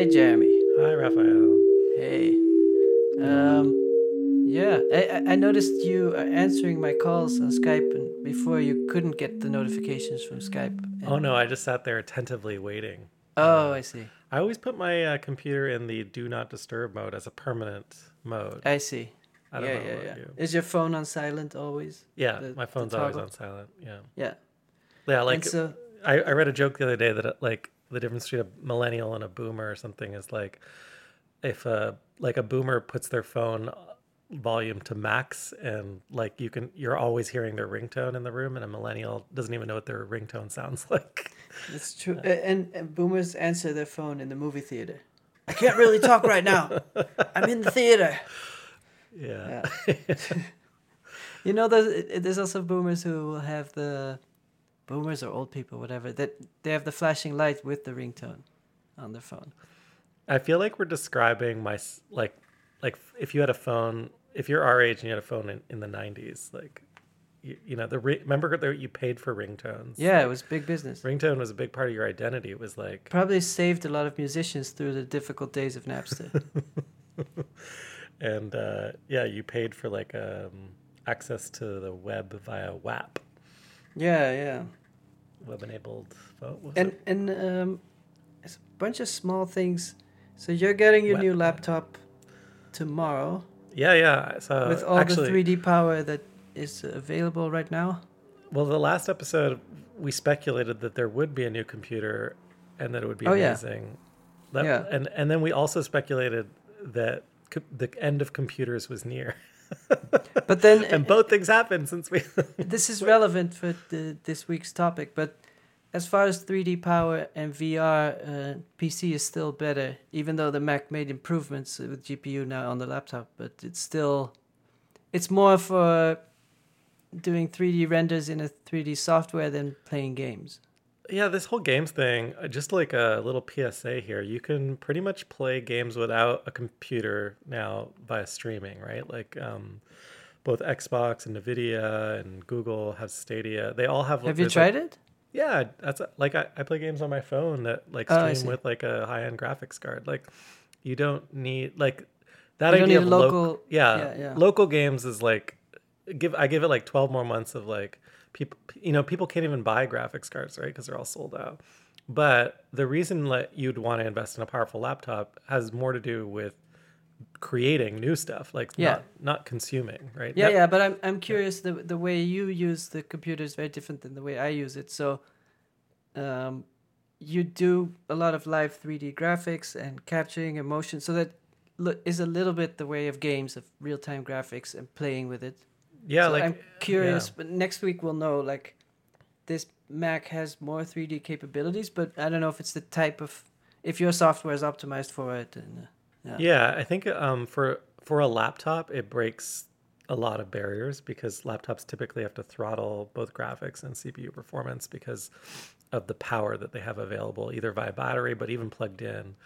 Hi, Jeremy. Hi, Raphael. Hey. Yeah, I noticed you are answering my calls on Skype, and before you couldn't get the notifications from Skype. Oh, no, I just sat there attentively waiting. Oh, I see. I always put my computer in the do not disturb mode as a permanent mode. I see. I don't know about you. Is your phone on silent always? Yeah, my phone's always on silent, yeah. Yeah. Yeah, like, so, I read a joke the other day that, like, the difference between a millennial and a boomer or something is, like, if a boomer puts their phone volume to max and, like, you're always hearing their ringtone in the room, and a millennial doesn't even know what their ringtone sounds like. That's true. And boomers answer their phone in the movie theater. I can't really talk right now. I'm in the theater. Yeah. You know, there's also boomers who will have the... Boomers or old people, whatever, that they have the flashing light with the ringtone on their phone. I feel like we're describing my, like if you had a phone, if you're our age and you had a phone in the 90s, like, you know, remember that you paid for ringtones? Yeah, like, it was big business. Ringtone was a big part of your identity. It was like... Probably saved a lot of musicians through the difficult days of Napster. And, yeah, you paid for, like, access to the web via WAP. Yeah, yeah. Web-enabled phone. And it's a bunch of small things. So you're getting your new laptop tomorrow. Yeah. So with all the 3D power that is available right now. Well, the last episode we speculated that there would be a new computer, and that it would be amazing. Yeah. And then we also speculated that the end of computers was near. But then, and both things happened since we. This is relevant for this week's topic, but as far as 3D power and VR, PC is still better. Even though the Mac made improvements with GPU now on the laptop, but it's more for doing 3D renders in a 3D software than playing games. Yeah, this whole games thing. Just like a little PSA here, you can pretty much play games without a computer now via streaming, right? Like, both Xbox and Nvidia and Google have Stadia. They all have. Have you tried it? Yeah, that's I play games on my phone that like stream with like a high-end graphics card. Like, you don't need like that idea of local. Yeah, local games is like I give it like 12 more months of like. People can't even buy graphics cards, right? Because they're all sold out. But the reason that you'd want to invest in a powerful laptop has more to do with creating new stuff, like not consuming, right? Yeah, yeah. But I'm curious. Yeah. The way you use the computer is very different than the way I use it. So, you do a lot of live 3D graphics and capturing emotion. So that is a little bit the way of games, of real-time graphics and playing with it. Yeah, so like I'm curious, but next week we'll know. Like, this Mac has more 3D capabilities, but I don't know if it's the type of if your software is optimized for it. And, I think for a laptop it breaks a lot of barriers because laptops typically have to throttle both graphics and CPU performance because of the power that they have available, either via battery, but even plugged in.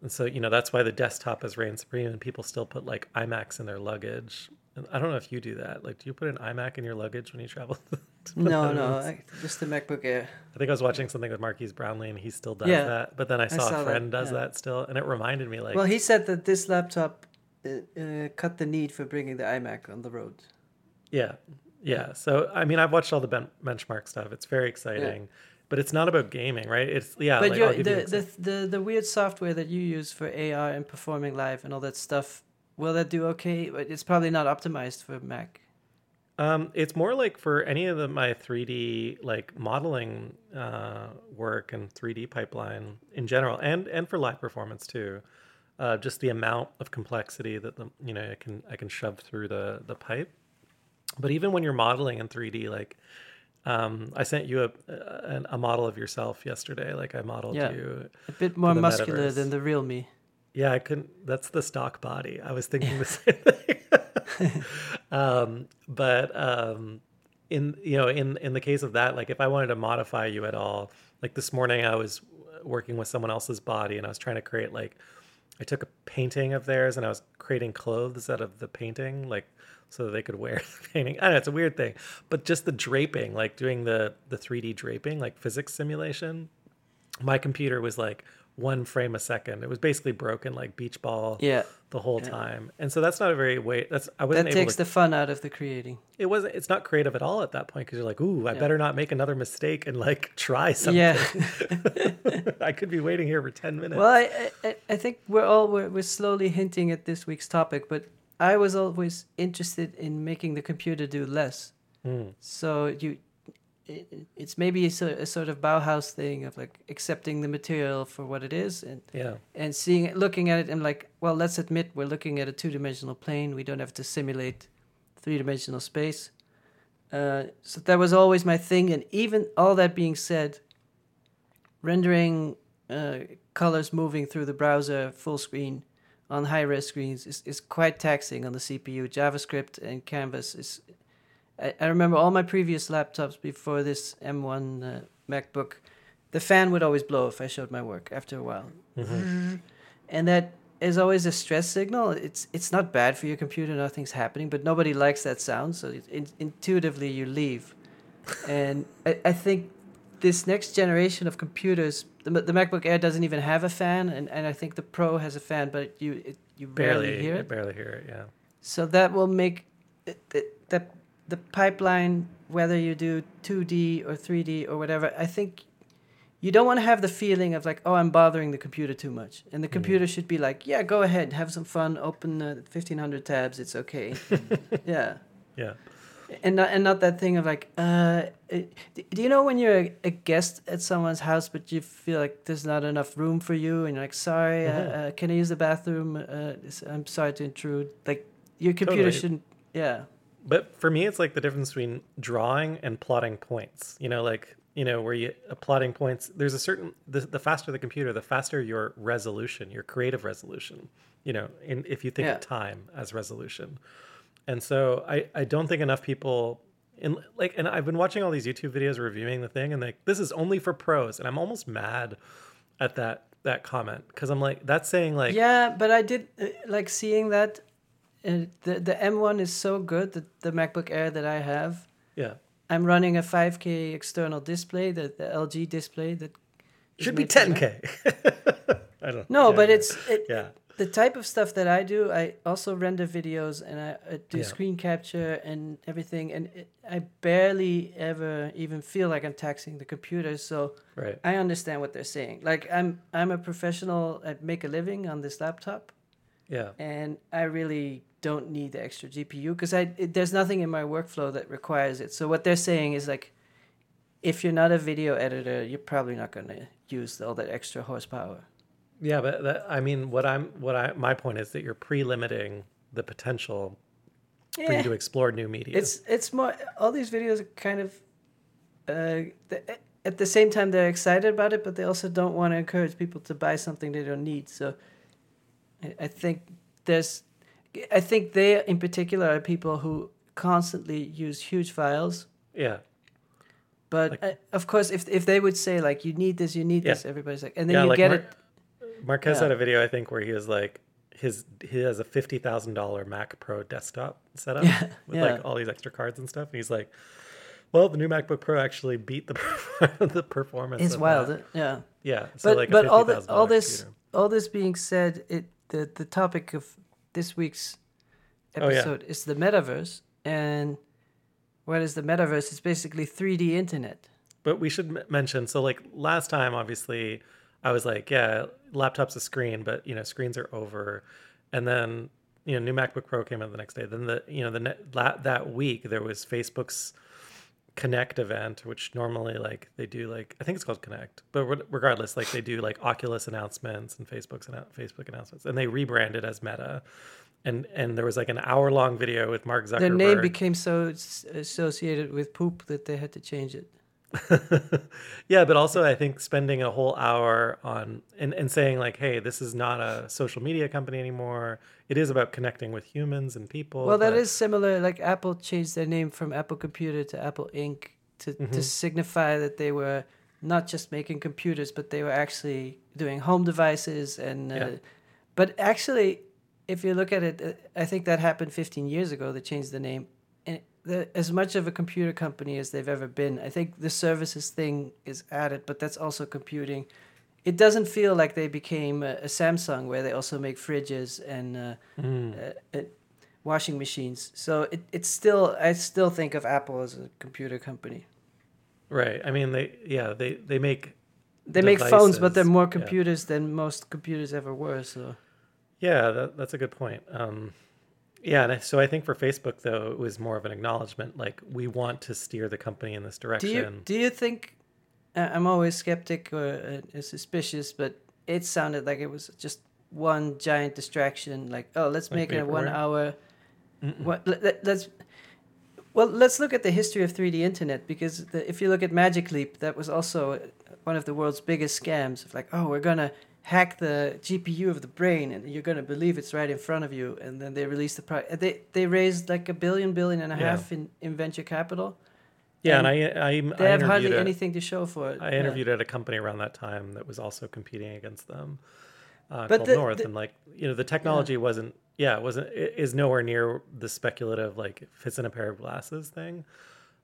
And so that's why the desktop has reigned supreme, and people still put like iMacs in their luggage. I don't know if you do that. Like, do you put an iMac in your luggage when you travel? No. Just the MacBook Air. I think I was watching something with Marquise Brownlee, and he still does that. But then I saw a friend does that still, and it reminded me like... Well, he said that this laptop cut the need for bringing the iMac on the road. Yeah. So, I mean, I've watched all the benchmark stuff. It's very exciting. Yeah. But it's not about gaming, right? It's But like, the weird software that you use for AR and performing live and all that stuff... Will that do okay? It's probably not optimized for Mac. It's more like for any of my 3D like modeling work and 3D pipeline in general, and for live performance too. Just the amount of complexity that I can shove through the pipe. But even when you're modeling in 3D, like I sent you a model of yourself yesterday. Like I modeled you a bit more muscular than the real me. Yeah, I couldn't. That's the stock body. I was thinking the same thing. In the case of that, like if I wanted to modify you at all, like this morning I was working with someone else's body and I was trying to create like I took a painting of theirs and I was creating clothes out of the painting, like so that they could wear the painting. I don't know, it's a weird thing, but just the draping, like doing the 3D draping, like physics simulation. my computer was like one frame a second. It was basically broken like beach ball the whole time. And so that's not a very way that's I wasn't that able takes to, the fun out of the creating. It wasn't it's not creative at all at that point because you're like, ooh, I better not make another mistake and like try something. I could be waiting here for 10 minutes. Well, I think we're slowly hinting at this week's topic, but I was always interested in making the computer do less. So it's maybe a sort of Bauhaus thing of like accepting the material for what it is and seeing it, looking at it and like, well, let's admit we're looking at a two-dimensional plane. We don't have to simulate three-dimensional space. So that was always my thing. And even all that being said, rendering colors moving through the browser full screen on high-res screens is quite taxing on the CPU. JavaScript and Canvas is... I remember all my previous laptops before this M1 MacBook, the fan would always blow if I showed my work after a while. Mm-hmm. And that is always a stress signal. It's not bad for your computer, nothing's happening, but nobody likes that sound, so intuitively you leave. And I think this next generation of computers, the MacBook Air doesn't even have a fan, and I think the Pro has a fan, but you barely hear it. Yeah. So that will make... The pipeline, whether you do 2D or 3D or whatever, I think you don't want to have the feeling of like, oh, I'm bothering the computer too much. And the computer should be like, yeah, go ahead, have some fun, open 1,500 tabs, it's okay. Yeah. And not that thing of like, do you know when you're a guest at someone's house, but you feel like there's not enough room for you, and you're like, sorry, can I use the bathroom? I'm sorry to intrude. Like, your computer shouldn't, But for me, it's like the difference between drawing and plotting points, where you plotting points, there's a certain, the faster the computer, the faster your resolution, your creative resolution, if you think of time as resolution. And so I don't think enough people and I've been watching all these YouTube videos reviewing the thing and like, this is only for pros. And I'm almost mad at that comment. Cause I'm like, that's saying like, yeah, but I did like seeing that. And the M1 is so good, the MacBook Air that I have. Yeah. I'm running a 5K external display, the LG display that should be 10K. I don't know. No, but the type of stuff that I do, I also render videos and I do screen capture and everything, and I barely ever even feel like I'm taxing the computer, so I understand what they're saying. Like I'm a professional, I make a living on this laptop. Yeah. And I really don't need the extra GPU because there's nothing in my workflow that requires it. So what they're saying is like, if you're not a video editor, you're probably not going to use all that extra horsepower. Yeah, but my point is that you're pre-limiting the potential for you to explore new media. It's more, all these videos are kind of, at the same time they're excited about it, but they also don't want to encourage people to buy something they don't need. So I think they in particular are people who constantly use huge files. Yeah. But like, of course, if they would say like, you need this, everybody's like, and then you like get it. Marquez had a video, I think, where he was like, he has a $50,000 Mac Pro desktop set up with like all these extra cards and stuff. And he's like, well, the new MacBook Pro actually beat the performance. It's wild. That. Yeah. Yeah. So but all this being said, The topic of this week's episode is the metaverse. And what is the metaverse? It's basically 3D internet. But we should mention, so like last time, obviously, I was like, yeah, laptop's a screen, but, screens are over. And then, new MacBook Pro came out the next day. Then that week there was Facebook's Connect event, which normally like they do like I think it's called Connect, but regardless, like they do like Oculus announcements and Facebook announcements, and they rebranded as Meta, and there was like an hour-long video with Mark Zuckerberg. Their name became so associated with poop that they had to change it. Yeah, but also I think spending a whole hour on and saying like, hey, this is not a social media company anymore. It is about connecting with humans and people. Well, that is similar. Like Apple changed their name from Apple Computer to Apple Inc. to signify that they were not just making computers, but they were actually doing home devices. And but actually, if you look at it, I think that happened 15 years ago. They changed the name. As much of a computer company as they've ever been. I think the services thing is added, but that's also computing. it doesn't feel like they became a Samsung, where they also make fridges and washing machines. So I still think of Apple as a computer company. Right. I mean, they make phones, but they're more computers than most computers ever were. So yeah, that's a good point. Yeah, so I think for Facebook, though, it was more of an acknowledgement, like, we want to steer the company in this direction. Do you think, I'm always skeptic or suspicious, but it sounded like it was just one giant distraction, like, oh, let's make it a 1 hour. Let's look at the history of 3D internet, because if you look at Magic Leap, that was also one of the world's biggest scams of like, oh, we're going to hack the GPU of the brain, and you're going to believe it's right in front of you. And then they released the product. They raised like $1.5 billion in venture capital. Yeah, and they have hardly anything to show for it. I interviewed at a company around that time that was also competing against them, called North, and like, you know, the technology is nowhere near the speculative, like, fits in a pair of glasses thing.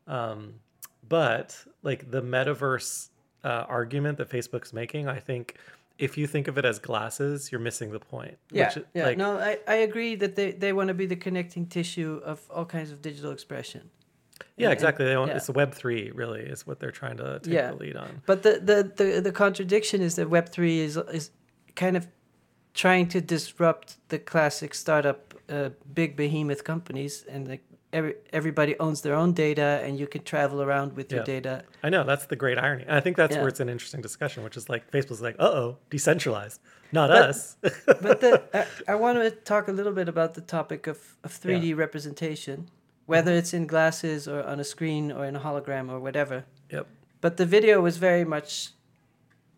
But like the metaverse argument that Facebook's making, I think, if you think of it as glasses, you're missing the point. I agree that they want to be the connecting tissue of all kinds of digital expression. Yeah, exactly. It's Web3, really, is what they're trying to take the lead on. But the contradiction is that Web3 is kind of trying to disrupt the classic startup, big behemoth companies, and like everybody owns their own data, and you can travel around with your data. I know, that's the great irony. And I think that's where it's an interesting discussion, which is like, Facebook's like, uh-oh, decentralized, not us. But I want to talk a little bit about the topic of 3D representation, whether it's in glasses or on a screen or in a hologram or whatever. Yep. But the video was very much,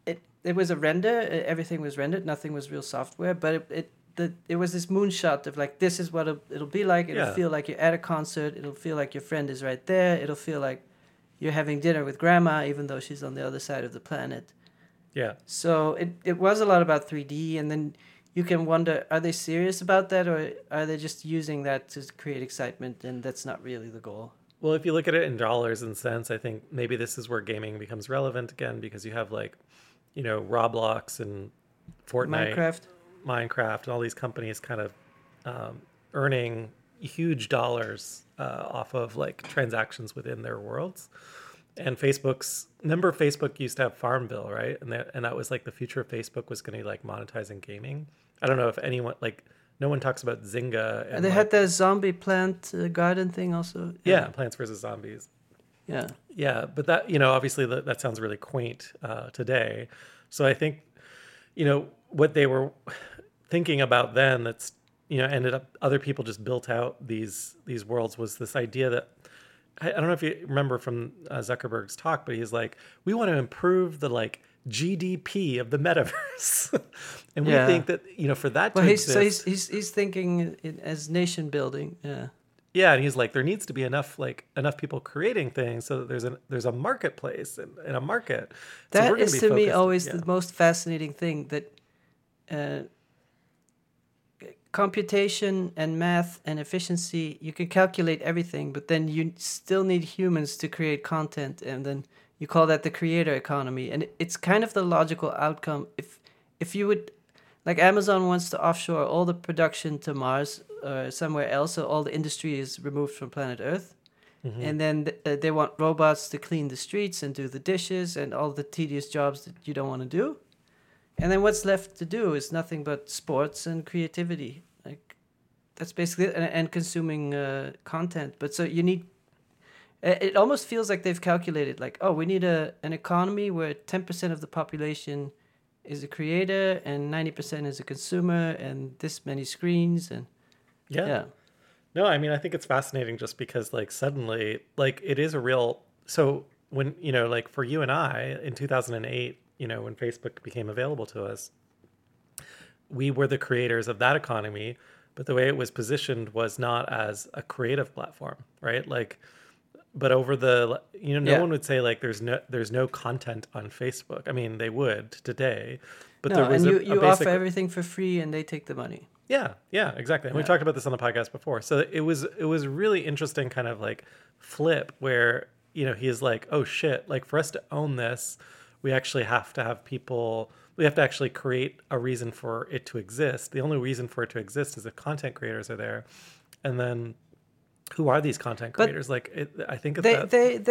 it was a render, everything was rendered, nothing was real software, but it was this moonshot of like, this is what it'll be like. It'll feel like you're at a concert. It'll feel like your friend is right there. It'll feel like you're having dinner with grandma, even though she's on the other side of the planet. Yeah. So it was a lot about 3D. And then you can wonder, are they serious about that? Or are they just using that to create excitement? And that's not really the goal. Well, if you look at it in dollars and cents, I think maybe this is where gaming becomes relevant again, because you have like, you know, Roblox and Fortnite. Minecraft and all these companies kind of earning huge dollars off of like transactions within their worlds. And Facebook used to have Farmville, right? And that was like the future of Facebook was going to be like monetizing gaming. I don't know if anyone, like, no one talks about Zynga. And they had that zombie plant garden thing also. Yeah, Plants vs. Zombies. Yeah. Yeah, but that, you know, obviously that sounds really quaint today. So I think, you know, what they were thinking about then that's, you know, ended up other people just built out these worlds was this idea that I don't know if you remember from Zuckerberg's talk, but he's like, we want to improve the like GDP of the metaverse. And we think that, you know, for that to exist. So he's thinking it as nation building. Yeah. Yeah, and he's like, there needs to be enough people creating things so that there's a marketplace and a market. That so is to me always the most fascinating thing, that computation and math and efficiency, you can calculate everything, but then you still need humans to create content, and then you call that the creator economy. And it's kind of the logical outcome. If you would, like, Amazon wants to offshore all the production to Mars or somewhere else, so all the industry is removed from planet Earth. Mm-hmm. And then they want robots to clean the streets and do the dishes and all the tedious jobs that you don't want to do. And then what's left to do is nothing but sports and creativity. Like, that's basically it, and consuming content. But so you need, it almost feels like they've calculated, like, oh, we need an economy where 10% of the population is a creator and 90% is a consumer and this many screens. And no, I mean, I think it's fascinating just because, like, suddenly, like, it is a real, so when, you know, like for you and I in 2008, you know, when Facebook became available to us, we were the creators of that economy, but the way it was positioned was not as a creative platform, right? Like, but over the, you know, no one would say like there's no content on Facebook. I mean, they would today, but no, there was you offer everything for free and they take the money. Yeah, exactly. And we talked about this on the podcast before. So it was really interesting kind of like flip where, you know, he is like, oh shit, like for us to own this, we actually have to have people, we have to actually create a reason for it to exist. The only reason for it to exist is if content creators are there. And then who are these content creators? But like, I think they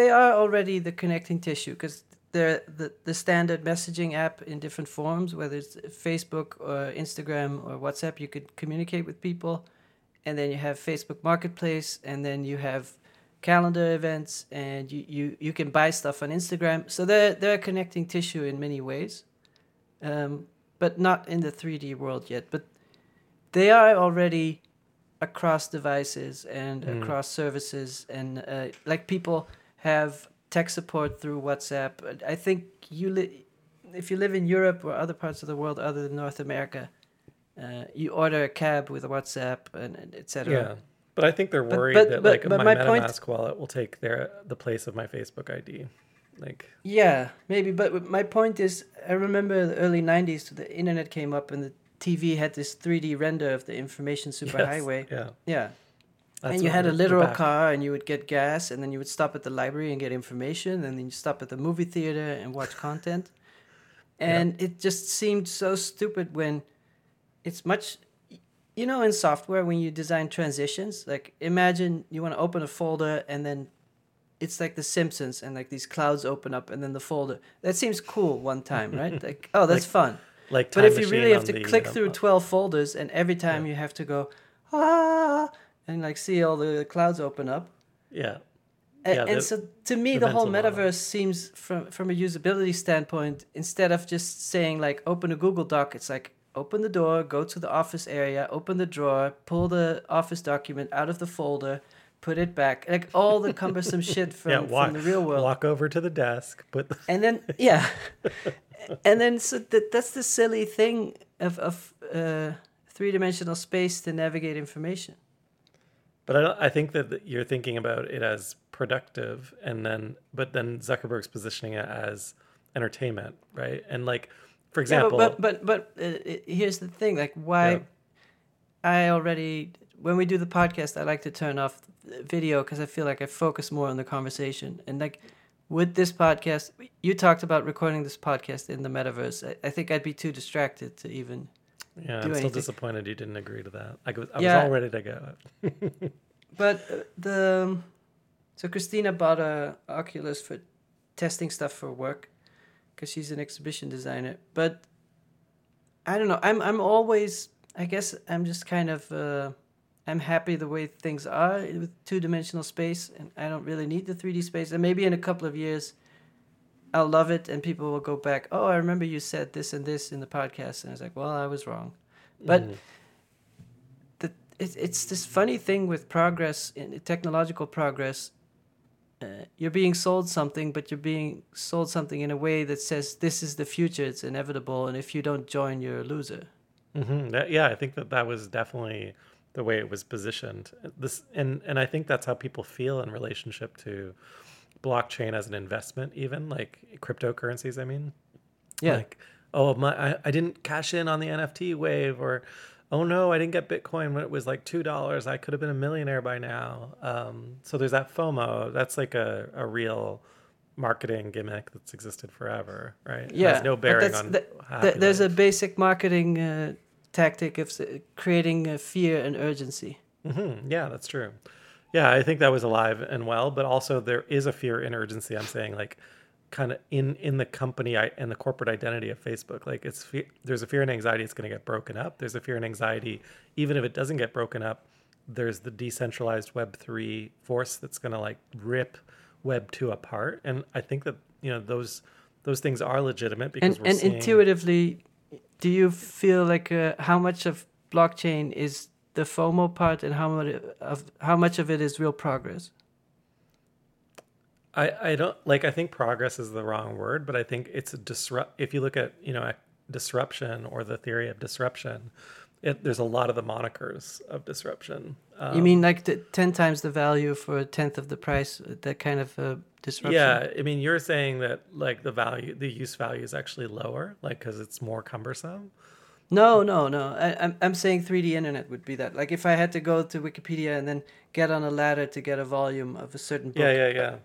are already the connecting tissue, because they're the standard messaging app in different forms, whether it's Facebook or Instagram or WhatsApp, you could communicate with people. And then you have Facebook Marketplace, and then you have calendar events, and you can buy stuff on Instagram. So they're connecting tissue in many ways, but not in the 3D world yet. But they are already across devices and across services, and like people have tech support through WhatsApp. I think if you live in Europe or other parts of the world other than North America, you order a cab with a WhatsApp and et cetera. Yeah, but I think they're worried that my MetaMask wallet will take the place of my Facebook ID. Like, yeah, maybe. But my point is, I remember the early 90s, the internet came up and the TV had this 3D render of the information superhighway. Yes, yeah. That's, and you had a literal car, and you would get gas, and then you would stop at the library and get information, and then you stop at the movie theater and watch content. And it just seemed so stupid when... It's much, you know, in software, when you design transitions, like imagine you want to open a folder and then it's like The Simpsons and like these clouds open up and then the folder. That seems cool one time, right? Like, oh, that's fun. Like, but if you really have to click through 12 folders and every time you have to go, and like see all the clouds open up. Yeah. And so to me, the whole metaverse seems from a usability standpoint, instead of just saying like open a Google Doc, it's like, open the door, go to the office area, open the drawer, pull the office document out of the folder, put it back. Like all the cumbersome shit from the real world. Walk over to the desk. So that's the silly thing of three-dimensional space to navigate information. But I think that you're thinking about it as productive, but then Zuckerberg's positioning it as entertainment, right? And like... For example, yeah, but here's the thing, like why I already, when we do the podcast, I like to turn off video because I feel like I focus more on the conversation. And like with this podcast, you talked about recording this podcast in the metaverse. I think I'd be too distracted to even do anything. Still disappointed you didn't agree to that. I was all ready to go. But so Christina bought a Oculus for testing stuff for work, because she's an exhibition designer. But I don't know. I'm always, I guess I'm just kind of, I'm happy the way things are with two-dimensional space, and I don't really need the 3D space. And maybe in a couple of years, I'll love it, and people will go back, oh, I remember you said this and this in the podcast. And I was like, well, I was wrong. But it's this funny thing with progress, in technological progress. You're being sold something, but you're being sold something in a way that says this is the future, it's inevitable, and if you don't join, you're a loser. Mm-hmm. I think that was definitely the way it was positioned. And I think that's how people feel in relationship to blockchain as an investment, even like cryptocurrencies, I mean. Yeah. Like, oh, I didn't cash in on the NFT wave, or oh no, I didn't get Bitcoin when it was like $2. I could have been a millionaire by now. So there's that FOMO. That's like a real marketing gimmick that's existed forever, right? Yeah. It has no bearing on happiness. There's a basic marketing tactic of creating fear and urgency. Mm-hmm. Yeah, that's true. Yeah, I think that was alive and well, but also there is a fear and urgency. I'm saying like kind of in the company and the corporate identity of Facebook. Like there's a fear and anxiety it's going to get broken up. There's a fear and anxiety, even if it doesn't get broken up, there's the decentralized Web3 force that's going to like rip Web2 apart. And I think that, you know, those things are legitimate because we're seeing... And intuitively, do you feel like how much of blockchain is the FOMO part and how much of it is real progress? I don't like, I think progress is the wrong word, but I think it's if you look at, you know, disruption or the theory of disruption, there's a lot of the monikers of disruption. You mean like 10 times the value for a 10th of the price, that kind of disruption? Yeah. I mean, you're saying that like the use value is actually lower, like, cause it's more cumbersome. No. I'm saying 3D internet would be that. Like if I had to go to Wikipedia and then get on a ladder to get a volume of a certain book. Yeah.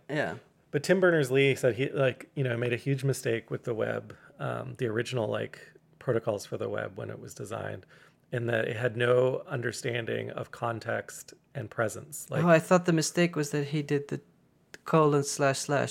But Tim Berners-Lee said he, like, you know, made a huge mistake with the web, the original like protocols for the web when it was designed, in that it had no understanding of context and presence. Like, oh, I thought the mistake was that he did the ://.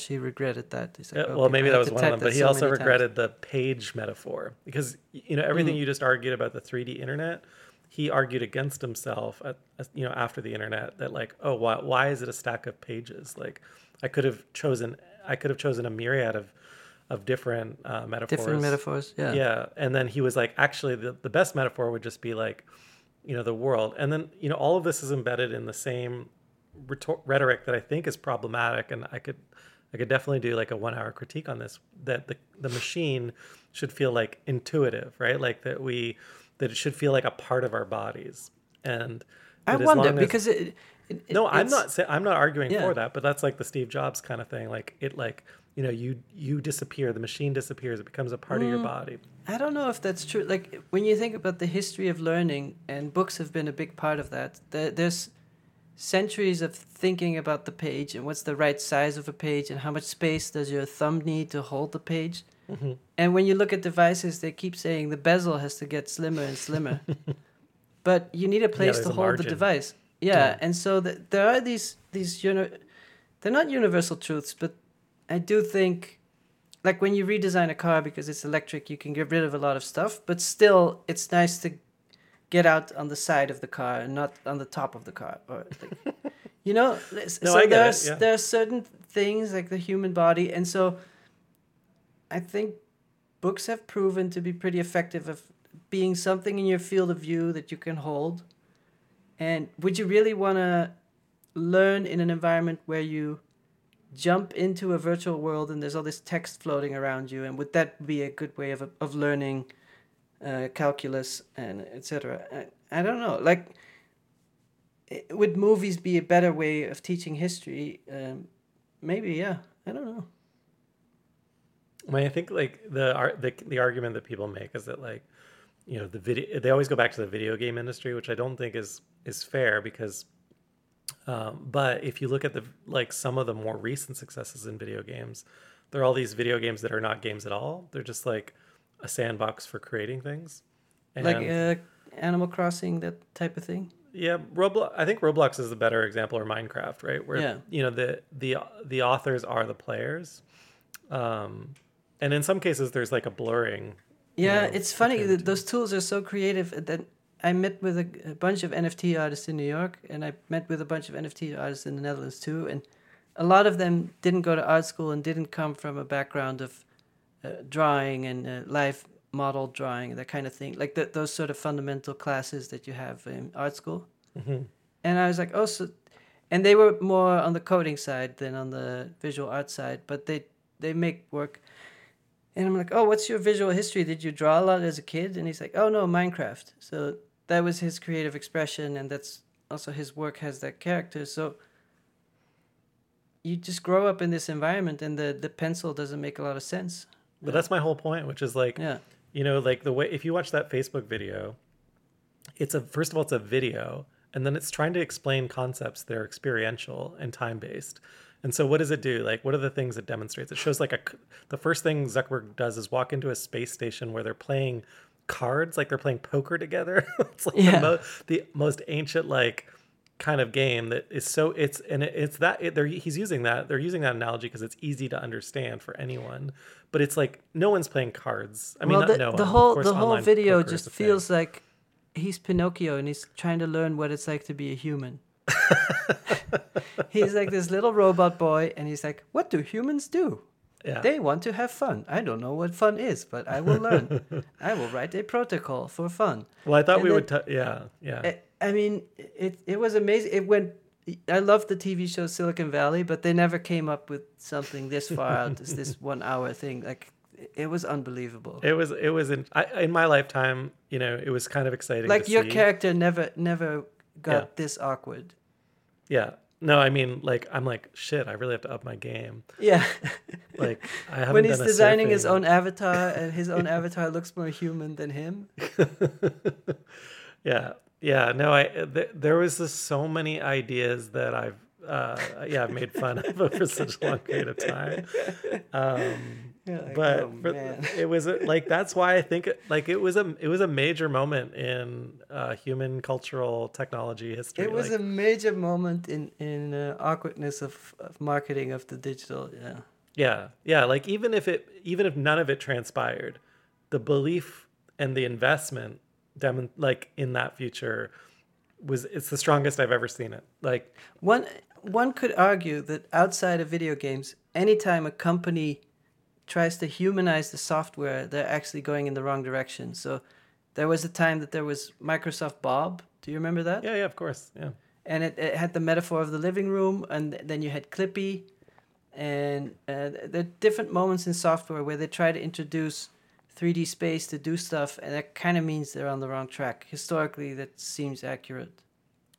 He regretted that. He's like, yeah, well, okay, maybe that was one of them, but he also regretted the page metaphor, because, you know, everything you just argued about the 3D internet, he argued against himself at, you know, after the internet, that like, oh, why is it a stack of pages? Like, I could have chosen a myriad of different metaphors. Different metaphors, yeah. Yeah, and then he was like, actually, the best metaphor would just be like, you know, the world. And then, you know, all of this is embedded in the same rhetoric that I think is problematic, and I could definitely do like a 1-hour critique on this, that the machine should feel like intuitive, right? Like that it should feel like a part of our bodies. And I wonder, because I'm not arguing for that, but that's like the Steve Jobs kind of thing. Like, it, like, you know, you disappear, the machine disappears, it becomes a part of your body. I don't know if that's true. Like, when you think about the history of learning, and books have been a big part of that, there's centuries of thinking about the page and what's the right size of a page and how much space does your thumb need to hold the page. Mm-hmm. And when you look at devices, they keep saying the bezel has to get slimmer and slimmer. But you need a place to hold the device. Yeah, and so there are these, you know, they're not universal truths, but I do think, like, when you redesign a car because it's electric, you can get rid of a lot of stuff, but still it's nice to get out on the side of the car and not on the top of the car. Or, like, you know, there are certain things, like the human body, and so I think books have proven to be pretty effective of being something in your field of view that you can hold. And would you really want to learn in an environment where you jump into a virtual world and there's all this text floating around you? And would that be a good way of learning calculus and et cetera? I don't know. Like, would movies be a better way of teaching history? Maybe, yeah. I don't know. I mean, I think like the argument that people make is that, like, you know, the video, they always go back to the video game industry, which I don't think is fair, because but if you look at the, like, some of the more recent successes in video games, there are all these video games that are not games at all. They're just like a sandbox for creating things, and like Animal Crossing, that type of thing. Yeah, Roblox. I think Roblox is the better example, or Minecraft, right? Where you know, the authors are the players, and in some cases there's like a blurring. Yeah, you know, it's funny that those tools are so creative. That I met with a bunch of NFT artists in New York, and I met with a bunch of NFT artists in the Netherlands too. And a lot of them didn't go to art school and didn't come from a background of drawing and live model drawing, that kind of thing, like those sort of fundamental classes that you have in art school. Mm-hmm. And I was like, oh, so, and they were more on the coding side than on the visual art side, but they make work. And I'm like, oh, what's your visual history? Did you draw a lot as a kid? And he's like, oh, no, Minecraft. So that was his creative expression, and that's also his work has that character. So you just grow up in this environment, and the pencil doesn't make a lot of sense. But that's my whole point, which is like, you know, like the way, if you watch that Facebook video, first of all, it's a video, and then it's trying to explain concepts that are experiential and time-based. And so what does it do? Like, what are the things it demonstrates? It shows like the first thing Zuckerberg does is walk into a space station where they're playing cards, like they're playing poker together. It's like the most ancient, like, kind of game that is so, they're using that analogy because it's easy to understand for anyone, but it's like, no one's playing cards. I mean, the whole video just feels like he's Pinocchio and he's trying to learn what it's like to be a human. He's like this little robot boy, and he's like, what do humans do? They want to have fun. I don't know what fun is, but I will learn. I will write a protocol for fun. Well, I thought I mean, it was amazing. It went, I love the TV show Silicon Valley, but they never came up with something this far out as this 1 hour thing. Like, it was unbelievable. It was in my lifetime, you know, it was kind of exciting. Like, your character never got this awkward. Yeah. No, I mean, like, I'm like, shit, I really have to up my game. Yeah. Like, I haven't when he's done designing his own avatar, and his own avatar looks more human than him. Yeah. No, there was so many ideas that I've I've made fun of it for such a long period of time. It was like, that's why I think it was a major moment in human cultural technology history. It was a major moment in awkwardness of marketing of the digital. Yeah. Like even if none of it transpired, the belief and the investment in that future it's the strongest I've ever seen it. Like one could argue that outside of video games, anytime a company tries to humanize the software, they're actually going in the wrong direction. So there was a time that there was Microsoft Bob. Do you remember that? Yeah, of course. Yeah. And it had the metaphor of the living room, and then you had Clippy. And there are different moments in software where they try to introduce 3D space to do stuff, and that kind of means they're on the wrong track. Historically, that seems accurate.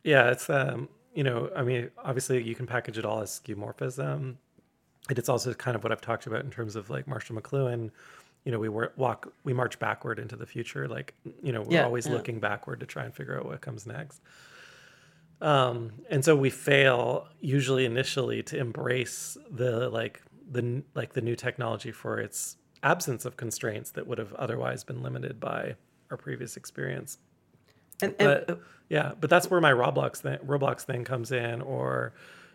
Yeah, it's obviously you can package it all as skeuomorphism, and it's also kind of what I've talked about in terms of like Marshall McLuhan. We march backward into the future. Like we're always looking backward to try and figure out what comes next. And so we fail usually initially to embrace the new technology for its absence of constraints that would have otherwise been limited by our previous experience. But that's where my Roblox thing comes in, or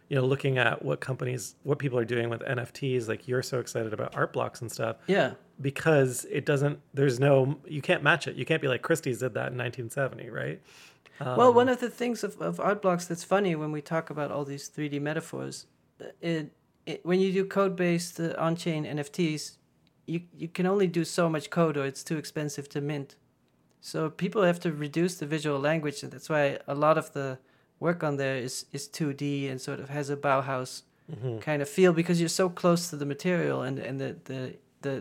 looking at what people are doing with NFTs. Like you're so excited about Artblocks and stuff. Yeah. Because you can't match it. You can't be like Christie's did that in 1970, right? One of the things of Artblocks that's funny when we talk about all these 3D metaphors, when you do code-based on-chain NFTs, you can only do so much code or it's too expensive to mint. So people have to reduce the visual language, and that's why a lot of the work on there is 2D and sort of has a Bauhaus kind of feel, because you're so close to the material and the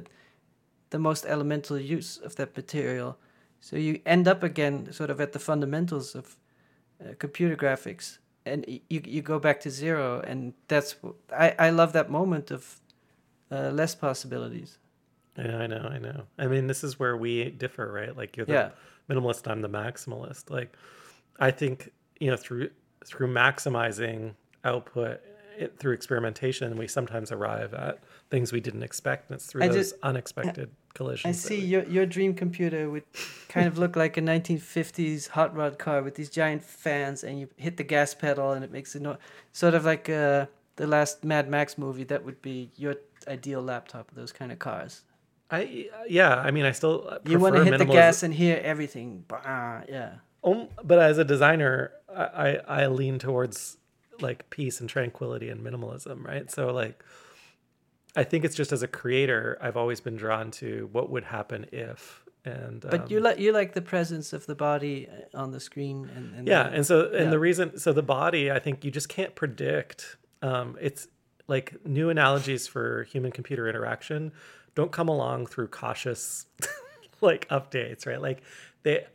most elemental use of that material. So you end up again sort of at the fundamentals of computer graphics, and you go back to zero, and that's I love that moment of less possibilities. Yeah, I know. I mean, this is where we differ, right? Like you're the minimalist, I'm the maximalist. Like I think, through maximizing output through experimentation, we sometimes arrive at things we didn't expect. And it's through those unexpected collisions. I see your dream computer would kind of look like a 1950s hot rod car with these giant fans, and you hit the gas pedal and it makes a noise. Sort of like the last Mad Max movie. That would be your ideal laptop, those kind of cars. I still prefer you want to hit the gas and hear everything. Bah, yeah. But as a designer, I lean towards like peace and tranquility and minimalism, right? So like, I think it's just as a creator, I've always been drawn to what would happen if. But you like the presence of the body on the screen, and the reason. So the body, I think you just can't predict. It's like new analogies for human-computer interaction don't come along through cautious like updates, right? Like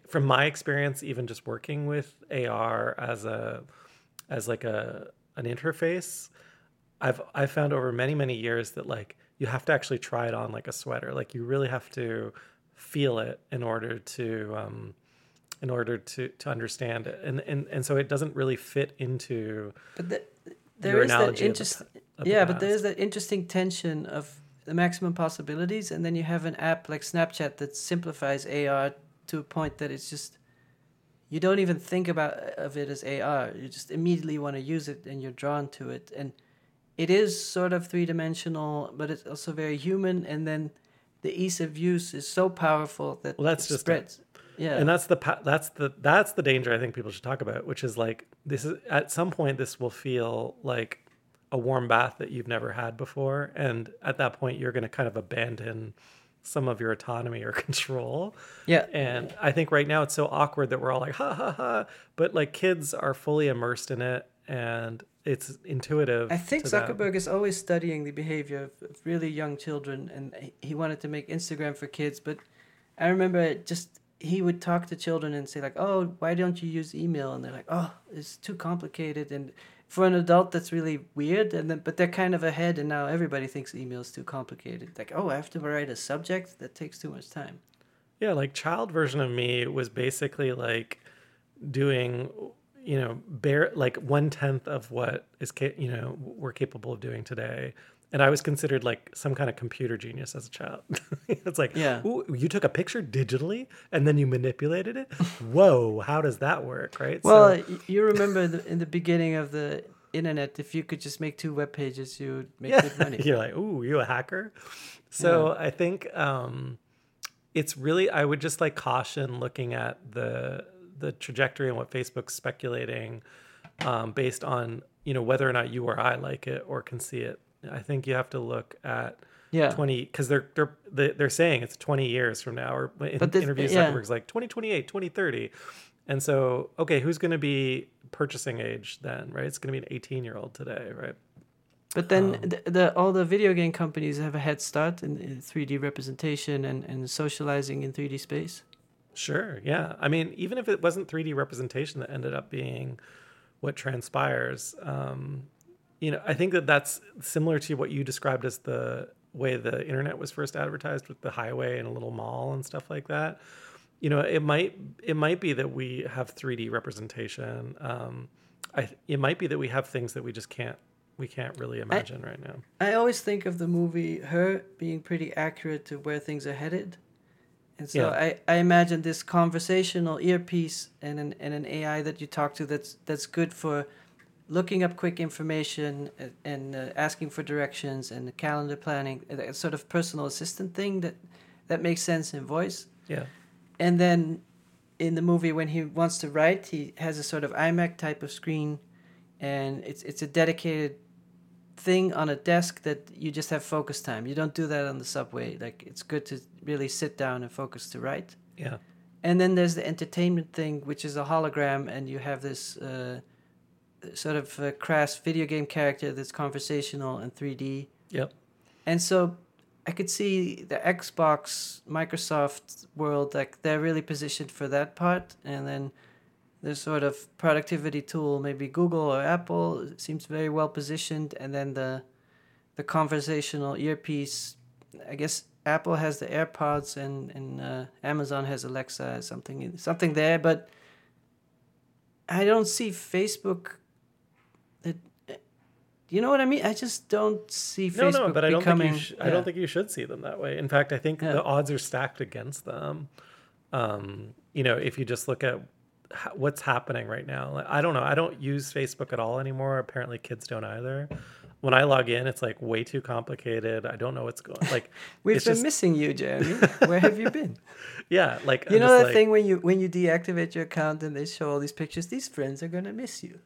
from my experience, even just working with AR as an interface, I found over many, many years that like you have to actually try it on like a sweater. Like you really have to feel it in order to understand it. And so it doesn't really fit into But there is that interesting tension of the maximum possibilities, and then you have an app like Snapchat that simplifies AR to a point that it's just you don't even think of it as AR. You just immediately want to use it, and you're drawn to it, and it is sort of three-dimensional, but it's also very human. And then the ease of use is so powerful that it spreads. Yeah, and that's the danger I think people should talk about, which is like this is at some point this will feel like a warm bath that you've never had before, and at that point you're going to kind of abandon some of your autonomy or control. Yeah, and I think right now it's so awkward that we're all like ha ha ha, but like kids are fully immersed in it, and it's intuitive. I think Zuckerberg is always studying the behavior of really young children, and he wanted to make Instagram for kids, but I remember he would talk to children and say like, oh, why don't you use email? And they're like, oh, it's too complicated. And for an adult, that's really weird. But they're kind of ahead, and now everybody thinks email is too complicated. Like, oh, I have to write a subject? That takes too much time. Yeah, like child version of me was basically like doing you know, bare like 1/10 of what is we're capable of doing today. And I was considered like some kind of computer genius as a child. It's like, yeah. Ooh, you took a picture digitally and then you manipulated it. Whoa, how does that work, right? Well, you remember in the beginning of the internet, if you could just make two web pages, you would make good money. You're like, ooh, you a hacker? So I think it's really, I would just like caution looking at the trajectory and what Facebook's speculating based on, you know, whether or not you or I like it or can see it. I think you have to look at 20 because they're saying it's 20 years from now, or in interviews Zuckerberg's like 2028, 2030. And so, okay, who's going to be purchasing age then, right? It's going to be an 18-year-old today, right? But then all the video game companies have a head start in 3D representation and socializing in 3D space. Sure, yeah. I mean, even if it wasn't 3D representation that ended up being what transpires, you know, I think that that's similar to what you described as the way the internet was first advertised with the highway and a little mall and stuff like that. You know, it might be that we have 3D representation. It might be that we have things that we just can't really imagine right now. I always think of the movie Her being pretty accurate to where things are headed. And so I imagine this conversational earpiece and an AI that you talk to that's good for looking up quick information and asking for directions and calendar planning, a sort of personal assistant thing that makes sense in voice. Yeah. And then in the movie, when he wants to write, he has a sort of iMac type of screen, and it's a dedicated thing on a desk that you just have focus time. You don't do that on the subway. Like, it's good to really sit down and focus to write. Yeah. And then there's the entertainment thing, which is a hologram, and you have this sort of a crass video game character that's conversational and 3D. Yep. And so I could see the Xbox, Microsoft world, like they're really positioned for that part. And then the sort of productivity tool, maybe Google or Apple, seems very well positioned. And then the conversational earpiece, I guess Apple has the AirPods and Amazon has Alexa or something there. But I don't see Facebook. You know what I mean? I just don't see Facebook becoming... No, but I don't think you should see them that way. In fact, I think the odds are stacked against them. You know, if you just look at what's happening right now. Like, I don't know. I don't use Facebook at all anymore. Apparently kids don't either. When I log in, it's like way too complicated. I don't know what's going on. Like, we've been missing you, Jeremy. Where have you been? Yeah, like... You know that thing when you deactivate your account and they show all these pictures? These friends are going to miss you.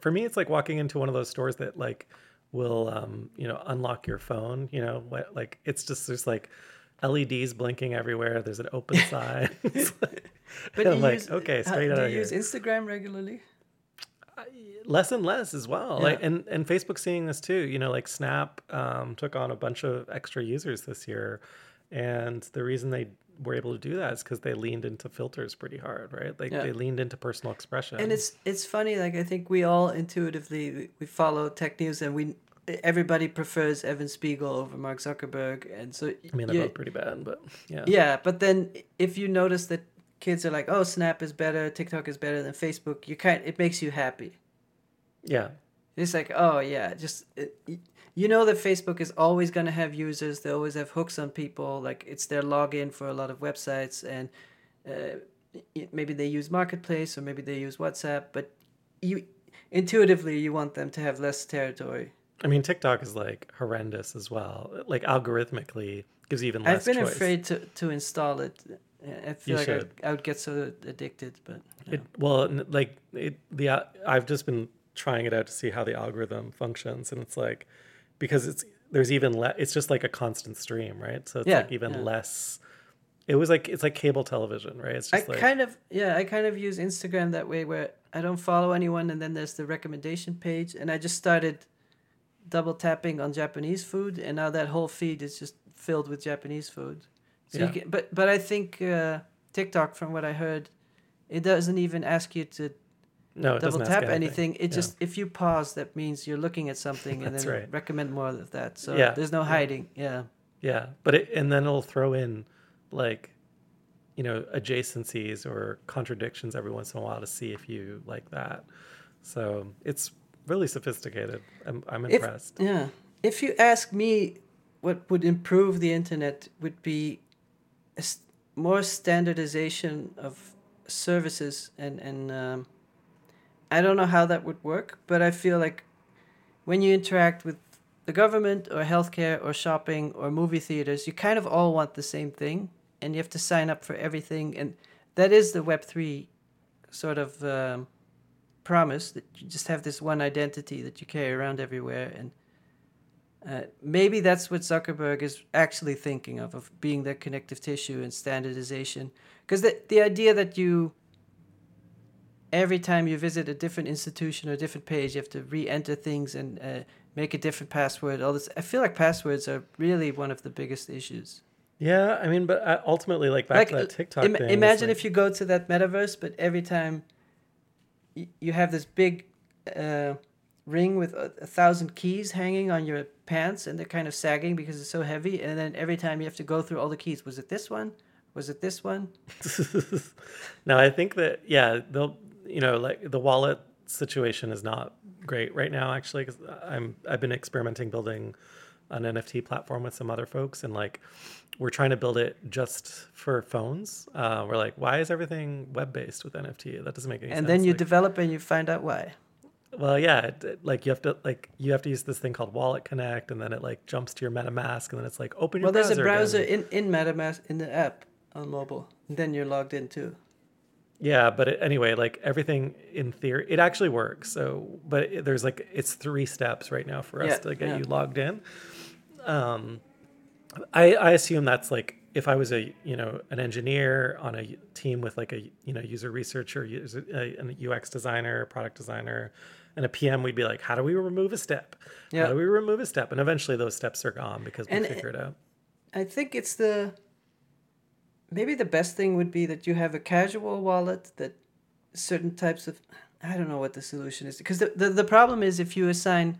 For me, it's like walking into one of those stores that like will, you know, unlock your phone, you know, like it's just, there's like LEDs blinking everywhere. There's an open sign. But I'm like, okay, straight out of here. Do you use Instagram regularly? Less and less as well. Yeah. Like, and Facebook's seeing this too, you know, like Snap took on a bunch of extra users this year. And the reason they were able to do that is because they leaned into filters pretty hard, right? Like they leaned into personal expression. And it's funny. Like, I think we all intuitively we follow tech news, and everybody prefers Evan Spiegel over Mark Zuckerberg. And so I mean, they're both pretty bad, but yeah. But then if you notice that kids are like, oh, Snap is better, TikTok is better than Facebook, it makes you happy. Yeah. It's like, oh yeah, just. You know that Facebook is always going to have users. They always have hooks on people. Like, it's their login for a lot of websites. And maybe they use Marketplace or maybe they use WhatsApp. But you want them to have less territory. I mean, TikTok is, like, horrendous as well. Like, algorithmically gives you even less choice. I've been afraid to install it. I feel like I would get so addicted. But I've just been trying it out to see how the algorithm functions. And it's like... Because it's just like a constant stream, right? So it's like even less. It was like it's like cable television, right? It's just I kind of use Instagram that way, where I don't follow anyone, and then there's the recommendation page, and I just started double tapping on Japanese food, and now that whole feed is just filled with Japanese food. So you can, but I think TikTok, from what I heard, it doesn't even ask you to. No, it double tap anything. It just if you pause, that means you're looking at something, and then recommend more of that. So there's no hiding. Yeah. But and then it'll throw in like you know, adjacencies or contradictions every once in a while to see if you like that. So it's really sophisticated. I'm impressed. Yeah. If you ask me, what would improve the internet would be more standardization of services, and I don't know how that would work, but I feel like when you interact with the government or healthcare or shopping or movie theaters, you kind of all want the same thing, and you have to sign up for everything, and that is the Web3 sort of promise, that you just have this one identity that you carry around everywhere. And maybe that's what Zuckerberg is actually thinking of being the connective tissue and standardization. Because the idea that you, every time you visit a different institution or a different page, you have to re-enter things and make a different password, all this. I feel like passwords are really one of the biggest issues. Yeah, I mean, but ultimately, like, back to that TikTok thing. Imagine if you go to that metaverse, but every time you have this big ring with 1,000 keys hanging on your pants, and they're kind of sagging because it's so heavy, and then every time you have to go through all the keys. Was it this one? Was it this one? No, I think that, yeah, they'll, you know, like, the wallet situation is not great right now, actually, because I've been experimenting building an NFT platform with some other folks, and, like, we're trying to build it just for phones. We're like, why is everything web-based with NFT? That doesn't make any sense. And then you develop and you find out why. Well, yeah, you have to use this thing called Wallet Connect, and then it, like, jumps to your MetaMask, and then it's like, open your browser. Well, there's a browser in MetaMask in the app on mobile, and then you're logged in too. Yeah, but anyway, like, everything in theory, it actually works. So, but there's, like, it's 3 steps right now for us to get you logged in. I assume that's, like, if I was an engineer on a team with, like, a, you know, user researcher, a UX designer, product designer, and a PM, we'd be like, how do we remove a step? Yeah. How do we remove a step? And eventually those steps are gone because we figure it out. I think it's maybe the best thing would be that you have a casual wallet that certain types of, I don't know what the solution is. Because the problem is, if you assign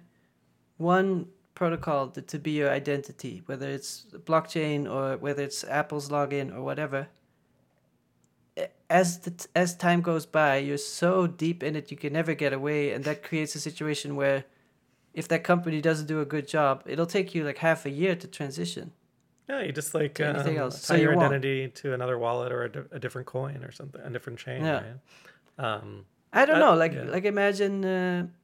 one protocol to be your identity, whether it's blockchain or whether it's Apple's login or whatever, as time goes by, you're so deep in it you can never get away, and that creates a situation where if that company doesn't do a good job, it'll take you like half a year to transition. Yeah, you just like tie your identity to another wallet or a different coin or something, a different chain. Yeah. Right? I don't know. Like imagine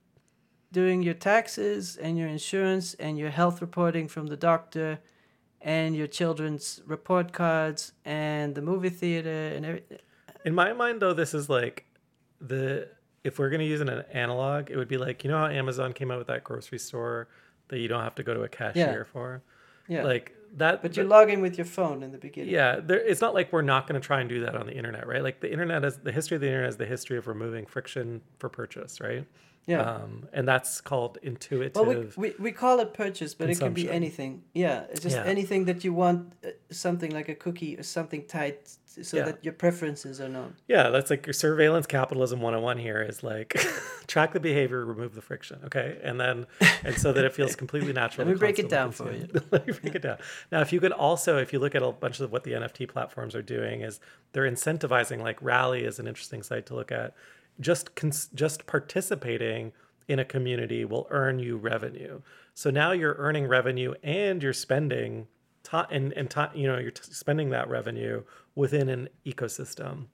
doing your taxes and your insurance and your health reporting from the doctor and your children's report cards and the movie theater and everything. In my mind, though, this is like if we're going to use an analog, it would be like, you know how Amazon came out with that grocery store that you don't have to go to a cashier for? Yeah. Like that. But you log in with your phone in the beginning. Yeah. It's not like we're not going to try and do that on the internet, right? Like the internet is the history of the internet is the history of removing friction for purchase, right? Yeah. And that's called intuitive. Well, we call it purchase, but it can be anything. Yeah. It's just anything that you want, something like a cookie or something tied so that your preferences are known. Yeah. That's like your surveillance capitalism 101 here is like track the behavior, remove the friction. Okay. And so that it feels completely natural. Let me break it down for you. Let me break it down. Now, if you look at a bunch of what the NFT platforms are doing is they're incentivizing, like Rally is an interesting site to look at. Just participating in a community will earn you revenue. So now you're earning revenue and you're spending spending that revenue within an ecosystem.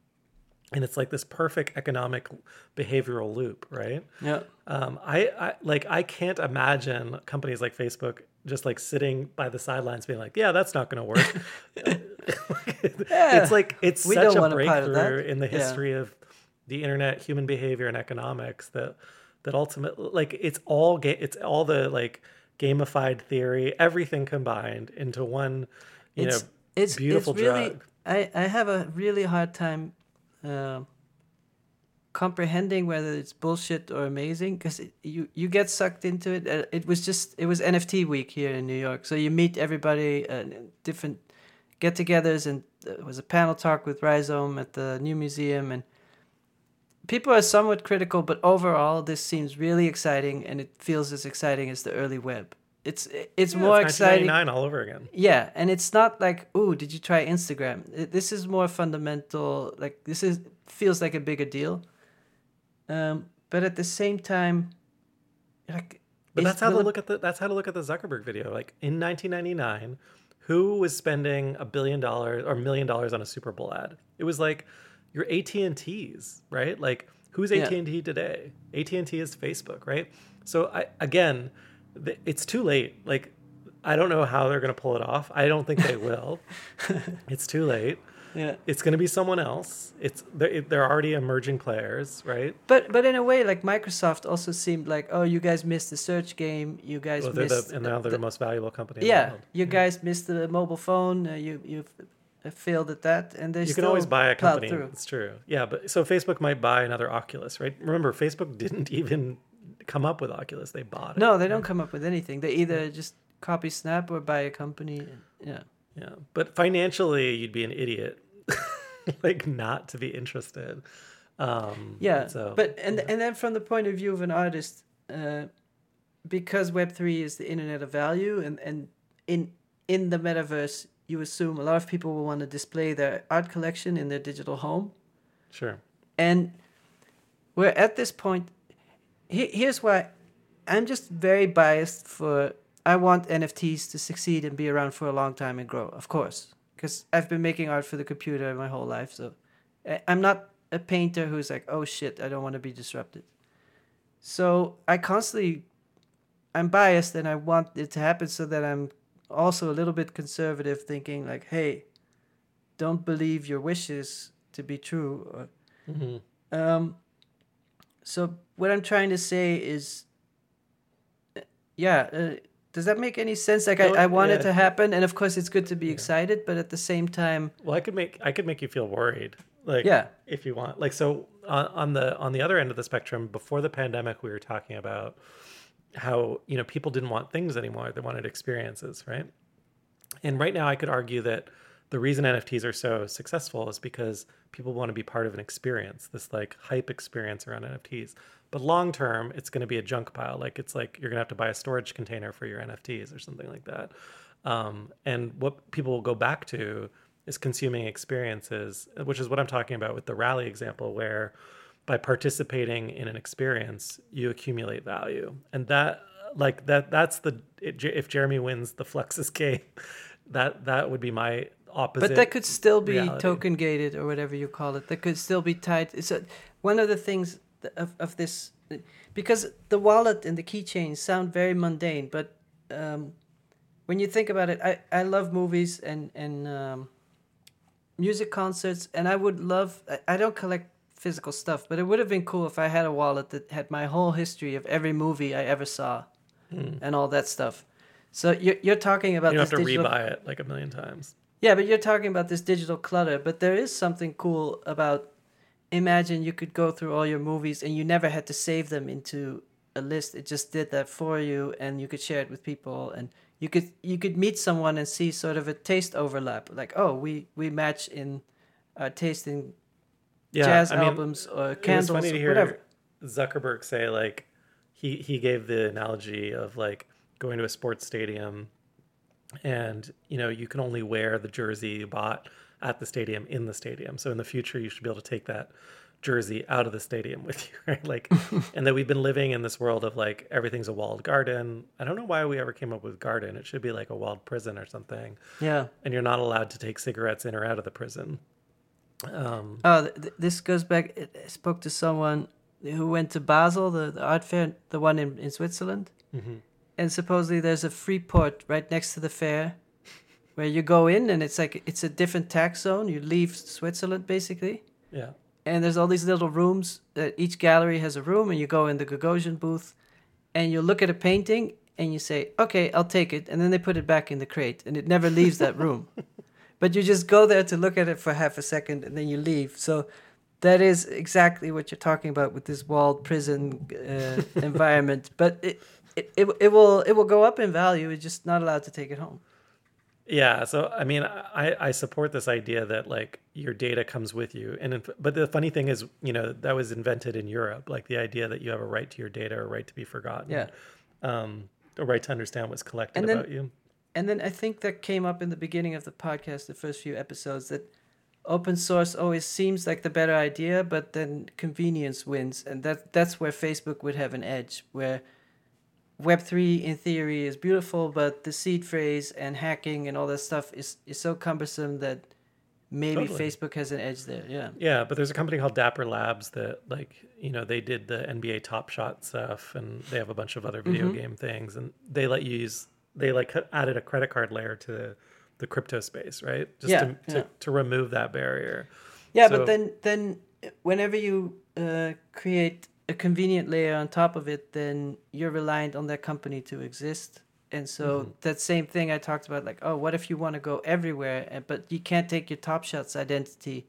And it's like this perfect economic behavioral loop, right? Yeah. I can't imagine companies like Facebook just like sitting by the sidelines being like, yeah, that's not going to work. It's like, it's such a breakthrough in the history of the internet, human behavior, and economics that ultimately, like, it's all the like gamified theory, everything combined into one, beautiful really, drug. I have a really hard time comprehending whether it's bullshit or amazing because you get sucked into it. It was NFT week here in New York, so you meet everybody, different get-togethers, and it was a panel talk with Rhizome at the New Museum and. People are somewhat critical, but overall, this seems really exciting, and it feels as exciting as the early web. It's more exciting. 1999 all over again. Yeah, and it's not like, oh, did you try Instagram? This is more fundamental. Like feels like a bigger deal. But at the same time, like. But that's how to look at the. That's how to look at the Zuckerberg video. Like in 1999, who was spending $1 billion or $1 million on a Super Bowl ad? It was like your AT&Ts, right? Like who's AT&T today? AT&T is Facebook, right? So again. It's too late. Like, I don't know how they're going to pull it off. I don't think they will. It's too late. Yeah, it's going to be someone else. They're already emerging players, right? But in a way, like Microsoft also seemed like, oh, you guys missed the search game. You guys missed. And now they're the most valuable company. Yeah, in the world. You guys missed the mobile phone. You've failed at that, and you can always buy a company. It's true. Yeah, but so Facebook might buy another Oculus, right? Remember, Facebook didn't even come up with Oculus. They bought it. No, they don't come up with anything. They either just copy Snap or buy a company. Yeah. But financially, you'd be an idiot, like not to be interested. And then from the point of view of an artist, because Web3 is the internet of value, and in the metaverse, you assume a lot of people will want to display their art collection in their digital home. Sure. And we're at this point. Here's why I'm just very biased I want NFTs to succeed and be around for a long time and grow, of course, because I've been making art for the computer my whole life. So I'm not a painter who's like, oh shit, I don't want to be disrupted. So I'm biased and I want it to happen so that I'm also a little bit conservative, thinking like, hey, don't believe your wishes to be true. So what I'm trying to say is, does that make any sense? Like I want it to happen, and of course it's good to be excited, but at the same time, well, I could make you feel worried, like if you want. Like so on the other end of the spectrum, before the pandemic, we were talking about how people didn't want things anymore; they wanted experiences, right? And right now, I could argue that the reason NFTs are so successful is because people want to be part of an experience, this like hype experience around NFTs. But long term, it's going to be a junk pile. Like it's like you're going to have to buy a storage container for your NFTs or something like that. And what people will go back to is consuming experiences, which is what I'm talking about with the rally example, where by participating in an experience, you accumulate value. And if Jeremy wins the Fluxus game, that would be my opposite. But that could still be reality. Token gated or whatever you call it. That could still be tied. It's one of the things of this, because the wallet and the keychain sound very mundane, but when you think about it, I love movies and music concerts, and I would love, I don't collect physical stuff, but it would have been cool if I had a wallet that had my whole history of every movie I ever saw and all that stuff. So you're talking about this digital... You don't have to rebuy it like a million times. Yeah, but you're talking about this digital clutter. But there is something cool about, imagine you could go through all your movies and you never had to save them into a list. It just did that for you, and you could share it with people, and you could meet someone and see sort of a taste overlap. Like, oh, we match in our taste in jazz albums or candles or whatever. It was funny to hear Zuckerberg say, like, he gave the analogy of, like, going to a sports stadium, and you can only wear the jersey you bought at the stadium in the stadium. So in the future, you should be able to take that jersey out of the stadium with you, right? Like, and that we've been living in this world of like everything's a walled garden. I don't know why we ever came up with garden. It should be like a walled prison or something. Yeah. And you're not allowed to take cigarettes in or out of the prison. This goes back. I spoke to someone who went to Basel, the art fair, the one in Switzerland. Mm-hmm. And supposedly there's a free port right next to the fair where you go in, and it's like it's a different tax zone. You leave Switzerland, basically. Yeah. And there's all these little rooms. Each gallery has a room, and you go in the Gagosian booth, and you look at a painting, and you say, okay, I'll take it. And then they put it back in the crate, and it never leaves that room. But you just go there to look at it for half a second, and then you leave. So that is exactly what you're talking about with this walled prison environment. But it will go up in value. It's just not allowed to take it home. Yeah. So I mean, I support this idea that like your data comes with you, but the funny thing is, that was invented in Europe, like the idea that you have a right to your data or right to be forgotten. Yeah. a right to understand what's collected about you. And then I think that came up in the beginning of the podcast, the first few episodes, that open source always seems like the better idea, but then convenience wins. And that's where Facebook would have an edge, where Web3 in theory is beautiful, but the seed phrase and hacking and all that stuff is so cumbersome that maybe Facebook has an edge there. Yeah. Yeah, but there's a company called Dapper Labs that, like, you know, they did the NBA Top Shot stuff, and they have a bunch of other video game things, and they let you use, they like added a credit card layer to the crypto space, right? Just to remove that barrier. Yeah, so, but then whenever you create a convenient layer on top of it, then you're reliant on that company to exist. And so that same thing I talked about, like, oh, what if you want to go everywhere, but you can't take your Top Shots identity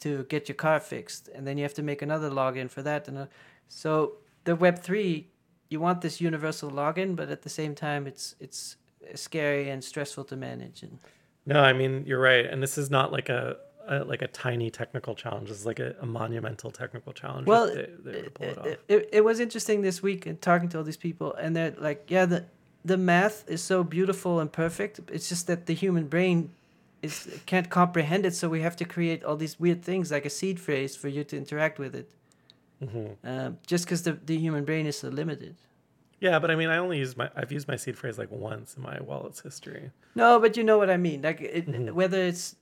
to get your car fixed, and then you have to make another login for that. And so the Web3, you want this universal login, but at the same time, it's scary and stressful to manage. And no, I mean, you're right, and this is not like a tiny technical challenge. It's like a monumental technical challenge. Well, they were to pull it off. It was interesting this week and talking to all these people, and they're like, yeah, the math is so beautiful and perfect. It's just that the human brain can't comprehend it, so we have to create all these weird things like a seed phrase for you to interact with it. Just because the human brain is so limited. Yeah, but I mean, I've used my seed phrase like once in my wallet's history. No, but you know what I mean. Like whether it's,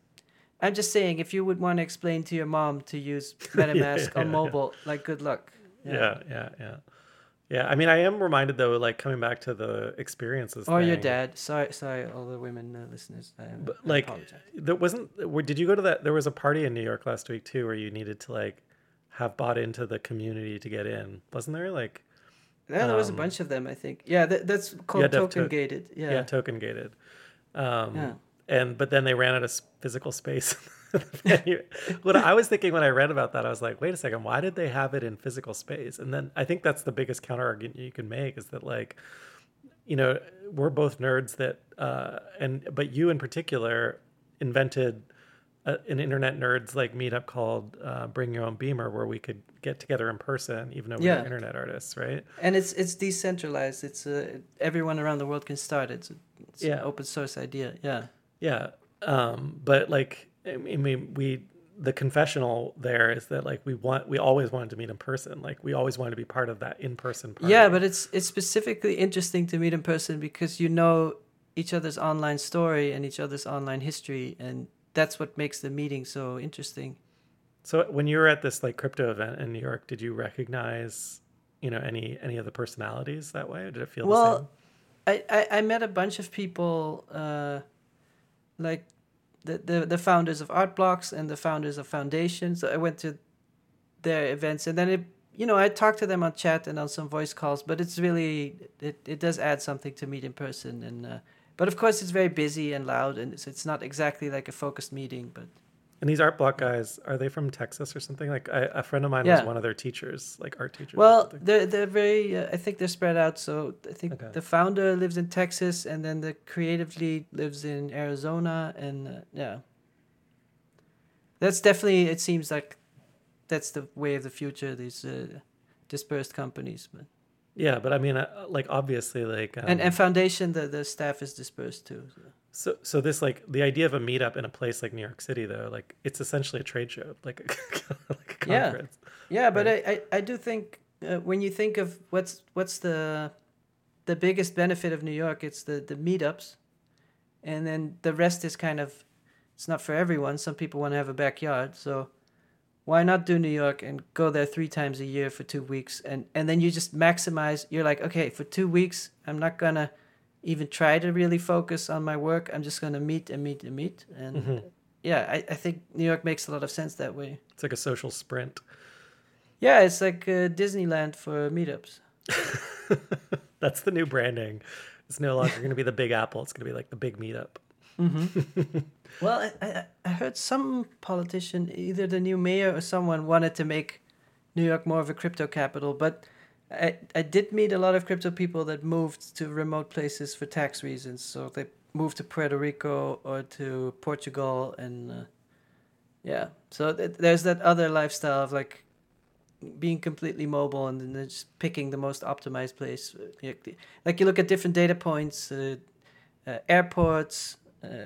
I'm just saying, if you would want to explain to your mom to use MetaMask on mobile, like, good luck. Yeah, I mean, I am reminded, though, like, coming back to the experiences thing. Your dad. Sorry, all the women listeners. I apologize. Did you go to that? There was a party in New York last week, too, where you needed to, like, have bought into the community to get in. Wasn't there, like... Yeah, there was a bunch of them, I think. Yeah, that's called token-gated. Yeah, token-gated. But then they ran out of physical space. What I was thinking when I read about that, I was like, wait a second, why did they have it in physical space? And then I think that's the biggest counter-argument you can make, is that, like, you know, we're both nerds that, but you in particular invented an internet nerds like meetup called Bring Your Own Beamer, where we could get together in person, even though we were internet artists, right? And it's decentralized. It's everyone around the world can start it. It's an open source idea. Yeah. But like, I mean, the confessional there is that, like, we always wanted to meet in person. Like, we always wanted to be part of that in-person party. Yeah, but it's specifically interesting to meet in person because you know each other's online story and each other's online history, and that's what makes the meeting so interesting. So when you were at this, like, crypto event in New York, did you recognize, you know, any of the personalities that way? Or did it feel the same? Well, I met a bunch of people, like the founders of Artblocks and the founders of Foundation. So I went to their events, and then I talked to them on chat and on some voice calls. But it's really it does add something to meet in person. And but of course, it's very busy and loud, and it's not exactly like a focused meeting. But and these art block guys, are they from Texas or something? Like a friend of mine was one of their teachers, like art teachers. Well, they're very. I think they're spread out. So I think the founder lives in Texas, and then the creative lead lives in Arizona, and that's definitely. It seems like that's the way of the future. These dispersed companies, but. Yeah, but I mean, like, obviously, like... and Foundation, the staff is dispersed, too. So this, like, the idea of a meetup in a place like New York City, though, like, it's essentially a trade show, like a conference. Yeah, but I do think when you think of what's the biggest benefit of New York, it's the meetups. And then the rest is kind of... It's not for everyone. Some people want to have a backyard, so... Why not do New York and go there 3 times a year for 2 weeks? And then you just maximize. You're like, okay, for 2 weeks, I'm not going to even try to really focus on my work. I'm just going to meet. And I think New York makes a lot of sense that way. It's like a social sprint. Yeah, it's like Disneyland for meetups. That's the new branding. It's no longer going to be the Big Apple. It's going to be like the big meetup. Well, I heard some politician, either the new mayor or someone, wanted to make New York more of a crypto capital. But I did meet a lot of crypto people that moved to remote places for tax reasons. So they moved to Puerto Rico or to Portugal. And so there's that other lifestyle of, like, being completely mobile and then just picking the most optimized place. Like you look at different data points, airports,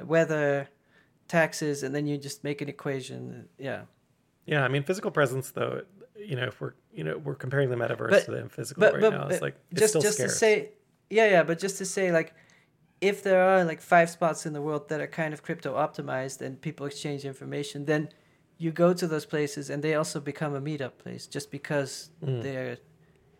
weather, taxes, and then you just make an equation. Yeah. Yeah, I mean, physical presence, though, you know, if we're, you know, we're comparing the metaverse to the physical right now, it's like, it's just, still just scarce. To say, yeah, but just to say, like, if there are like 5 spots in the world that are kind of crypto optimized and people exchange information, then you go to those places and they also become a meetup place just because they're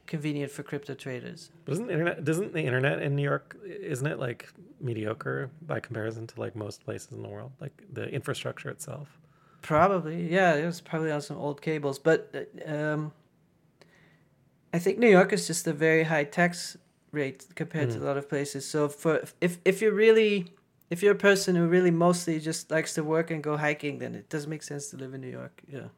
convenient for crypto traders. But doesn't the internet in New York, isn't it like mediocre by comparison to like most places in the world, like the infrastructure itself? Probably, yeah. It was probably on some old cables. But I think New York is just a very high tax rate compared to a lot of places. So if you're a person who really mostly just likes to work and go hiking, then it doesn't make sense to live in New York. Yeah.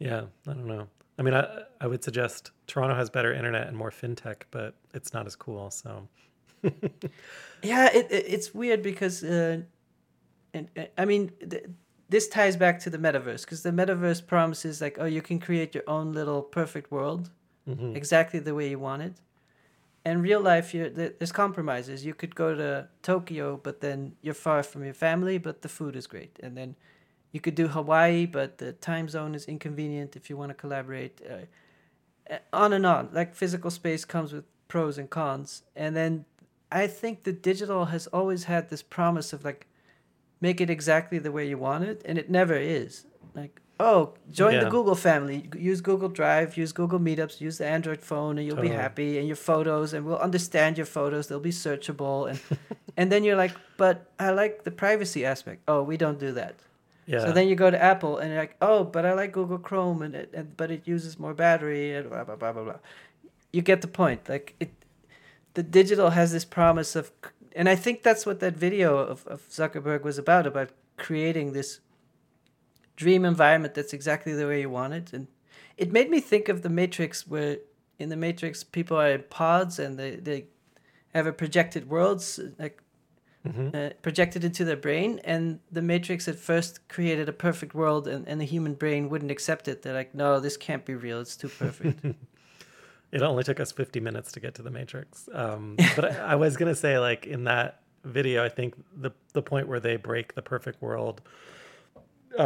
Yeah, I don't know. I mean, I would suggest Toronto has better internet and more fintech, but it's not as cool. So. Yeah, it's weird because, I mean. This ties back to the metaverse, because the metaverse promises like, oh, you can create your own little perfect world exactly the way you want it. And real life, there's compromises. You could go to Tokyo, but then you're far from your family, but the food is great. And then you could do Hawaii, but the time zone is inconvenient if you want to collaborate. On and on. Like, physical space comes with pros and cons. And then I think the digital has always had this promise of like, make it exactly the way you want it, and it never is. Like, oh, join the Google family. Use Google Drive, use Google Meetups, use the Android phone, and you'll be happy, and your photos, and we'll understand your photos. They'll be searchable. And and then you're like, but I like the privacy aspect. Oh, we don't do that. Yeah. So then you go to Apple, and you're like, oh, but I like Google Chrome, but it uses more battery, and blah, blah, blah, blah, blah. You get the point. Like, the digital has this promise of... And I think that's what that video of Zuckerberg was about creating this dream environment that's exactly the way you want it. And it made me think of The Matrix, where in The Matrix, people are in pods and they have a projected world, like projected into their brain. And The Matrix at first created a perfect world, and the human brain wouldn't accept it. They're like, no, this can't be real. It's too perfect. It only took us 50 minutes to get to the Matrix. But I was going to say, like, in that video, I think the point where they break the perfect world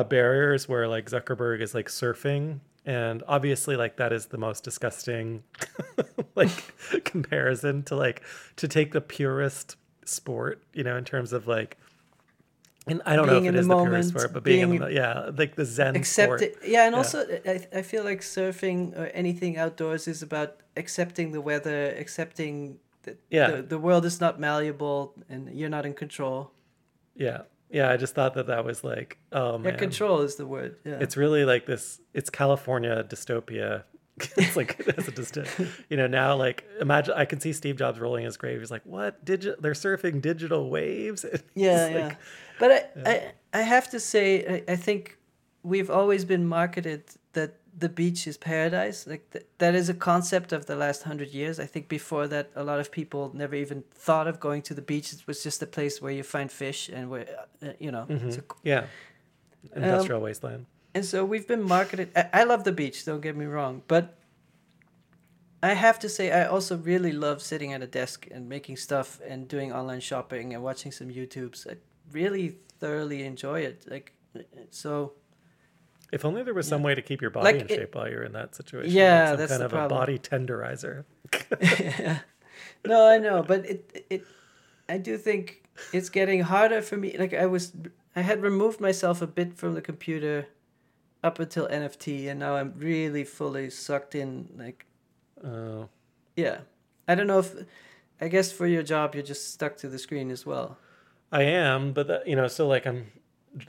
barriers, where like Zuckerberg is like surfing, and obviously like that is the most disgusting like comparison to like, to take the purest sport, you know, in terms of like, and I don't know if it is the purest sport, but being in the, like the Zen sport. Also I feel like surfing or anything outdoors is about accepting the weather, accepting that the world is not malleable and you're not in control. Yeah. Yeah. I just thought that was like, oh man. Yeah, control is the word. Yeah. It's really like this, it's California dystopia. It's like, that's a distant, you know, now, like, imagine, I can see Steve Jobs rolling his grave. He's like, what? They're surfing digital waves? Yeah. Like, but I have to say, I think we've always been marketed that the beach is paradise. Like, that is a concept of the last 100 years. I think before that, a lot of people never even thought of going to the beach. It was just a place where you find fish and where, you know. Mm-hmm. Industrial wasteland. And so we've been marketed... I love the beach, don't get me wrong, but I have to say I also really love sitting at a desk and making stuff and doing online shopping and watching some YouTubes. I really thoroughly enjoy it. Like, so... If only there was some way to keep your body in shape while you're in that situation. Yeah, like that's the problem. Some kind of a body tenderizer. Yeah. No, I know, but I do think it's getting harder for me. Like, I had removed myself a bit from the computer... up until NFT, and now I'm really fully sucked in. Like, I don't know if, I guess for your job you're just stuck to the screen as well. I am, but that, you know, so like I'm.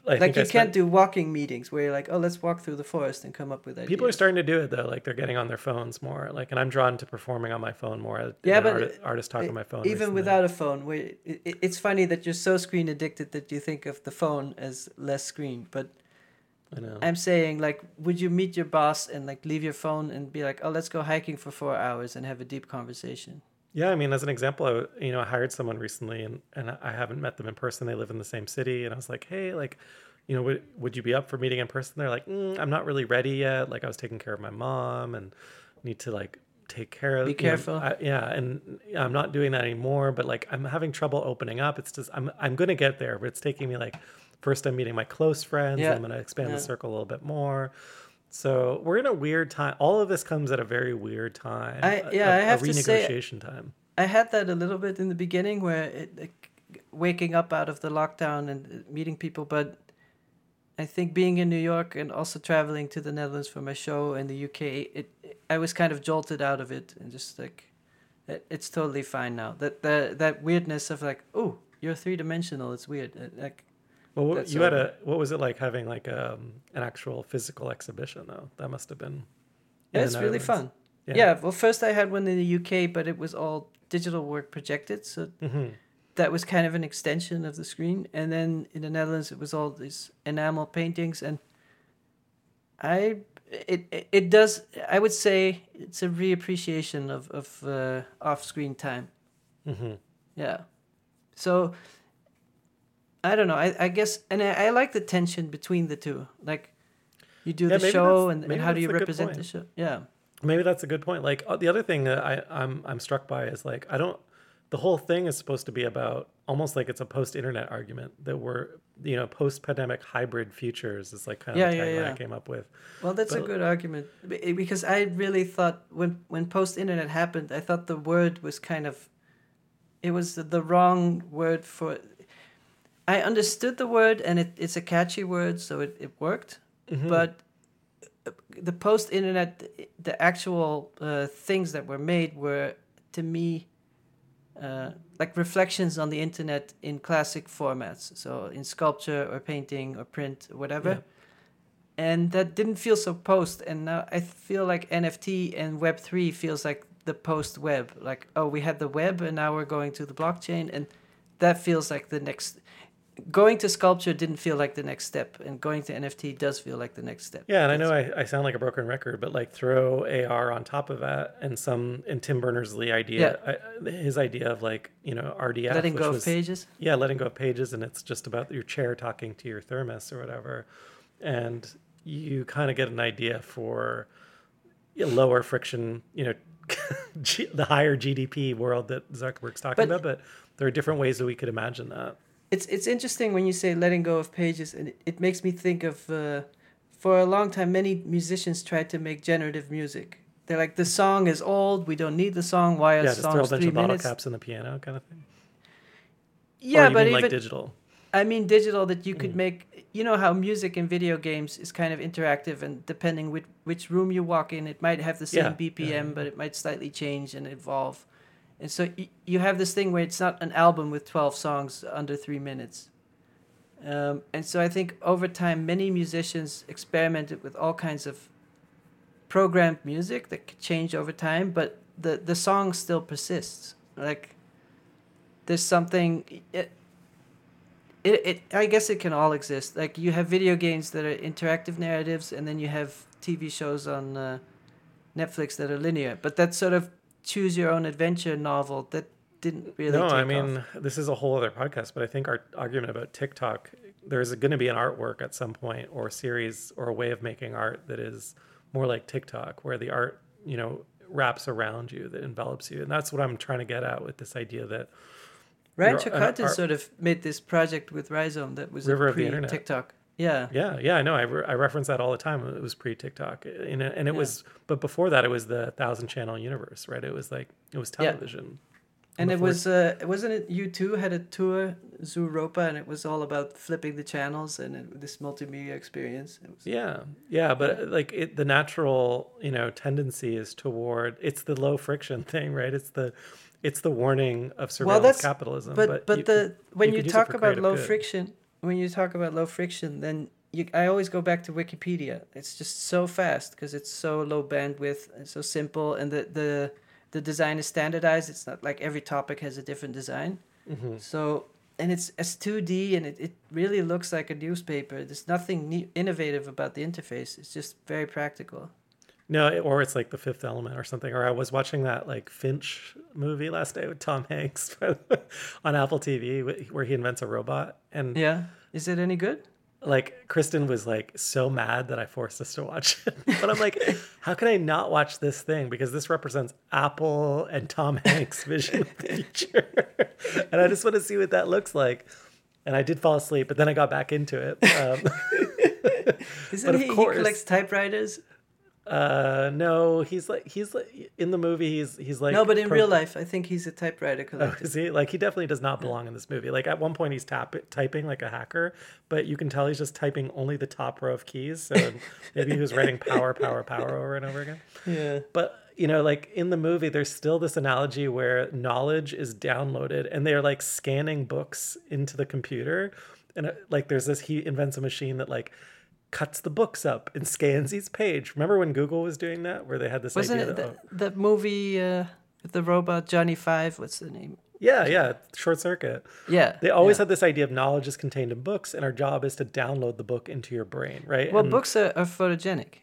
I can't do walking meetings where you're like, oh, let's walk through the forest and come up with ideas. People are starting to do it though, like they're getting on their phones more. Like, and I'm drawn to performing on my phone more. Yeah, but artists talk on my phone. Even recently. Without a phone, where it's funny that you're so screen addicted that you think of the phone as less screen, but. I know. I'm saying, like, would you meet your boss and like leave your phone and be like, oh, let's go hiking for 4 hours and have a deep conversation? Yeah, I mean, as an example, I, you know, I hired someone recently and I haven't met them in person. They live in the same city, and I was like, hey, like, you know, would you be up for meeting in person? They're like, I'm not really ready yet. Like, I was taking care of my mom and need to like take care of. Be careful. And I'm not doing that anymore. But like, I'm having trouble opening up. It's just I'm gonna get there, but it's taking me like first I'm meeting my close friends. Yeah. And I'm gonna expand the circle a little bit more. So we're in a weird time. All of this comes at a very weird time. I have to say, renegotiation time. I had that a little bit in the beginning, where waking up out of the lockdown and meeting people, but I think being in New York and also traveling to the Netherlands for my show and the UK, I was kind of jolted out of it and just like, it's totally fine now. That weirdness of like, oh, you're three dimensional. It's weird. Well, what was it like having like an actual physical exhibition though? That must have been. Yeah, it's really fun. Yeah. Well, first I had one in the UK, but it was all digital work projected, so that was kind of an extension of the screen. And then in the Netherlands, it was all these enamel paintings, and I would say it's a reappreciation of off-screen time. Mm-hmm. Yeah. So. I don't know. I guess, and I like the tension between the two. Like, you do the show, and how do you represent the show? Yeah, maybe that's a good point. Like the other thing that I'm struck by is like the whole thing is supposed to be about almost like it's a post-internet argument that we're post-pandemic hybrid futures is like kind of the tagline I came up with. Well, that's a good argument, because I really thought when post-internet happened, I thought the word was it was the wrong word for. I understood the word, and it's a catchy word, so it worked. Mm-hmm. But the post-internet, the actual things that were made were, to me, like reflections on the internet in classic formats, so in sculpture or painting or print or whatever. Yeah. And that didn't feel so post, and now I feel like NFT and Web3 feels like the post-web. Like, oh, we had the web, and now we're going to the blockchain, and that feels like the next... Going to sculpture didn't feel like the next step, and going to NFT does feel like the next step. Yeah, and I know I sound like a broken record, but like throw AR on top of that, and Tim Berners-Lee idea, his idea of like RDF, letting go of pages. Yeah, letting go of pages, and it's just about your chair talking to your thermos or whatever, and you kind of get an idea for lower friction, the higher GDP world that Zuckerberg's talking about, but there are different ways that we could imagine that. It's interesting when you say letting go of pages, and it makes me think of, for a long time, many musicians tried to make generative music. They're like, the song is old, we don't need the song, why are songs 3 minutes? Yeah, just throw a bunch of bottle caps on the piano kind of thing. Yeah, but even... like digital? I mean digital, that you could make... You know how music in video games is kind of interactive, and depending which room you walk in, it might have the same BPM, but it might slightly change and evolve. And so you have this thing where it's not an album with 12 songs under 3 minutes. And so I think over time, many musicians experimented with all kinds of programmed music that could change over time, but the song still persists. Like, there's something... I guess it can all exist. Like, you have video games that are interactive narratives, and then you have TV shows on Netflix that are linear. But that sort of choose-your-own-adventure novel that didn't really take off. No, I mean, this is a whole other podcast, but I think our argument about TikTok, there's going to be an artwork at some point, or a series, or a way of making art that is more like TikTok, where the art, wraps around you, that envelops you. And that's what I'm trying to get at with this idea that... Ryan Chakatan sort of made this project with Rhizome that was pre-TikTok. Yeah, I know. I reference that all the time. It was pre-TikTok. But before that, it was the 1,000-channel universe, right? It was like, it was television. Yeah. And it was, wasn't it U2 had a tour, Zooropa, and it was all about flipping the channels and this multimedia experience. The natural, tendency is toward, it's the low friction thing, right? It's the warning of surveillance capitalism. When you talk about low friction, then I always go back to Wikipedia. It's just so fast because it's so low bandwidth and so simple, and the design is standardized. It's not like every topic has a different design. Mm-hmm. So, and it's 2D, and it really looks like a newspaper. There's nothing innovative about the interface. It's just very practical. No, or it's like The Fifth Element or something. Or I was watching that like Finch movie last night with Tom Hanks on Apple TV, where he invents a robot. And is it any good? like Kristen was like so mad that I forced us to watch it. But I'm like, how can I not watch this thing? Because this represents Apple and Tom Hanks' vision of the future. And I just want to see what that looks like. And I did fall asleep, but then I got back into it. Isn't he, course, he collects typewriters? No, he's like in the movie he's like, no, but in real life I think he's a typewriter collector. Oh, is he? Like, he definitely does not belong in this movie. Like, at one point he's typing like a hacker, but you can tell he's just typing only the top row of keys. So maybe he was writing power over and over again. Yeah. But you know, like in the movie, there's still this analogy where knowledge is downloaded and they're like scanning books into the computer. And like, there's this, he invents a machine that like cuts the books up and scans each page. Remember when Google was doing that, where they had this idea? Wasn't it that movie with the robot, Johnny Five, what's the name? Yeah, Short Circuit. Yeah. They always had this idea of knowledge is contained in books and our job is to download the book into your brain, right? Well, and books are photogenic.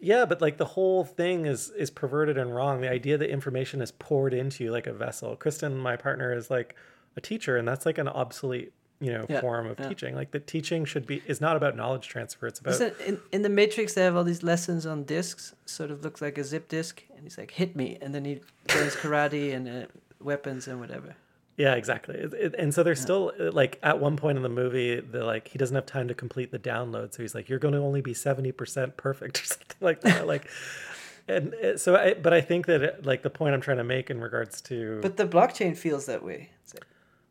Yeah, but like the whole thing is perverted and wrong. The idea that information is poured into you like a vessel. Kristen, my partner, is like a teacher, and that's like an obsolete, you know, form of teaching. Like the teaching is not about knowledge transfer. It's about in the Matrix they have all these lessons on discs. Sort of looks like a zip disc, and he's like, hit me, and then he learns karate and weapons and whatever. Yeah, exactly. And so there's still, like, at one point in the movie, they're like, he doesn't have time to complete the download. So he's like, you're going to only be 70% perfect or something like that. Like, and so, but I think that, like, the point I'm trying to make in regards to... But the blockchain feels that way.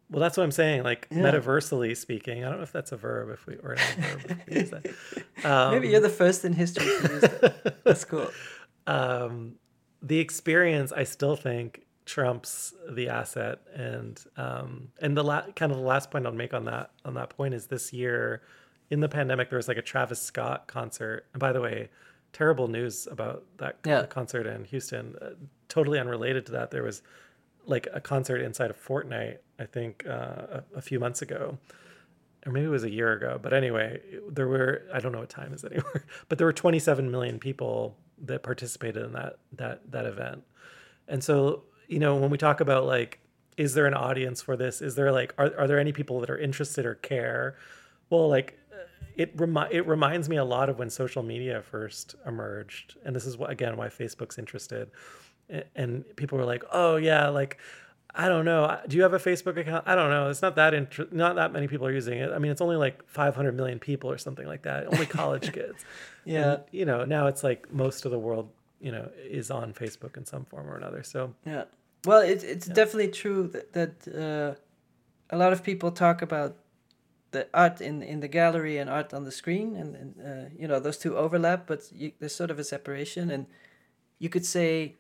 Well, that's what I'm saying. Like, metaversally speaking, I don't know if that's a verb or an adverb. Use that. Maybe you're the first in history to use that. That's cool. The experience, I still think, trumps the asset. And the last point I'll make on that point is, this year in the pandemic there was like a Travis Scott concert, and by the way, terrible news about that concert in Houston, totally unrelated to that. There was like a concert inside of Fortnite, I think a few months ago, or maybe it was a year ago, but anyway, there were, I don't know what time is anymore, but there were 27 million people that participated in that event. And so, you know, when we talk about like, is there an audience for this? Is there like, are there any people that are interested or care? Well, like it reminds me a lot of when social media first emerged. And this is why Facebook's interested. And people were like, oh yeah, like, I don't know. Do you have a Facebook account? I don't know. It's not that not that many people are using it. I mean, it's only like 500 million people or something like that. Only college kids. Yeah. And, you know, now it's like most of the world, you know, is on Facebook in some form or another. So well, it's definitely true that a lot of people talk about the art in the gallery and art on the screen, and you know, those two overlap, but there's sort of a separation. And you could say,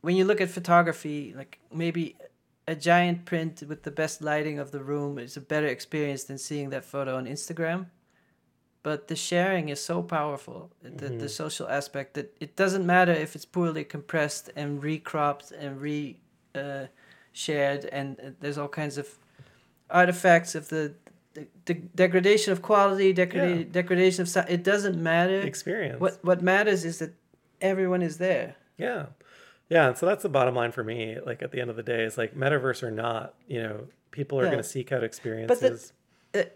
when you look at photography, like maybe a giant print with the best lighting of the room is a better experience than seeing that photo on Instagram. But the sharing is so powerful, the social aspect, that it doesn't matter if it's poorly compressed and recropped and shared. And there's all kinds of artifacts of the degradation of quality, degradation of size. It doesn't matter. Experience. What matters is that everyone is there. Yeah. Yeah. And so that's the bottom line for me. Like at the end of the day, it's like, metaverse or not, you know, people are going to seek out experiences. But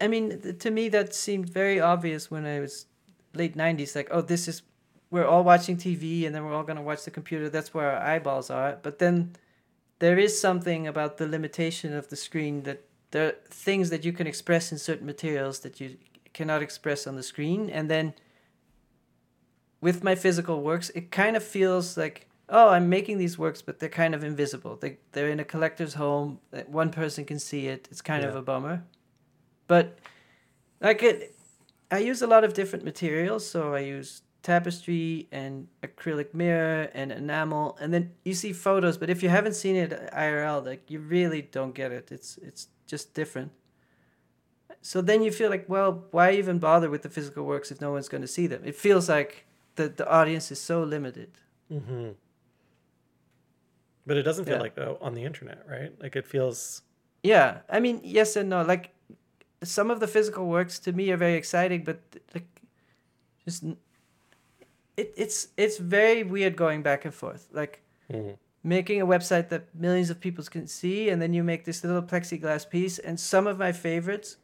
I mean, to me, that seemed very obvious when I was late 90s. Like, oh, this is, we're all watching TV and then we're all going to watch the computer. That's where our eyeballs are. But then there is something about the limitation of the screen, that there are things that you can express in certain materials that you cannot express on the screen. And then with my physical works, it kind of feels like, oh, I'm making these works, but they're kind of invisible. They're in a collector's home. One person can see it. It's kind of a bummer. But like I use a lot of different materials. So I use tapestry and acrylic mirror and enamel. And then you see photos, but if you haven't seen it IRL, like you really don't get it. It's just different. So then you feel like, well, why even bother with the physical works if no one's going to see them? It feels like the audience is so limited. Mm-hmm. But it doesn't feel like that on the internet, right? Like it feels... Yeah, I mean, yes and no. Like, some of the physical works to me are very exciting, but like, just it's very weird going back and forth. Like making a website that millions of people can see, and then you make this little plexiglass piece. And some of my favorites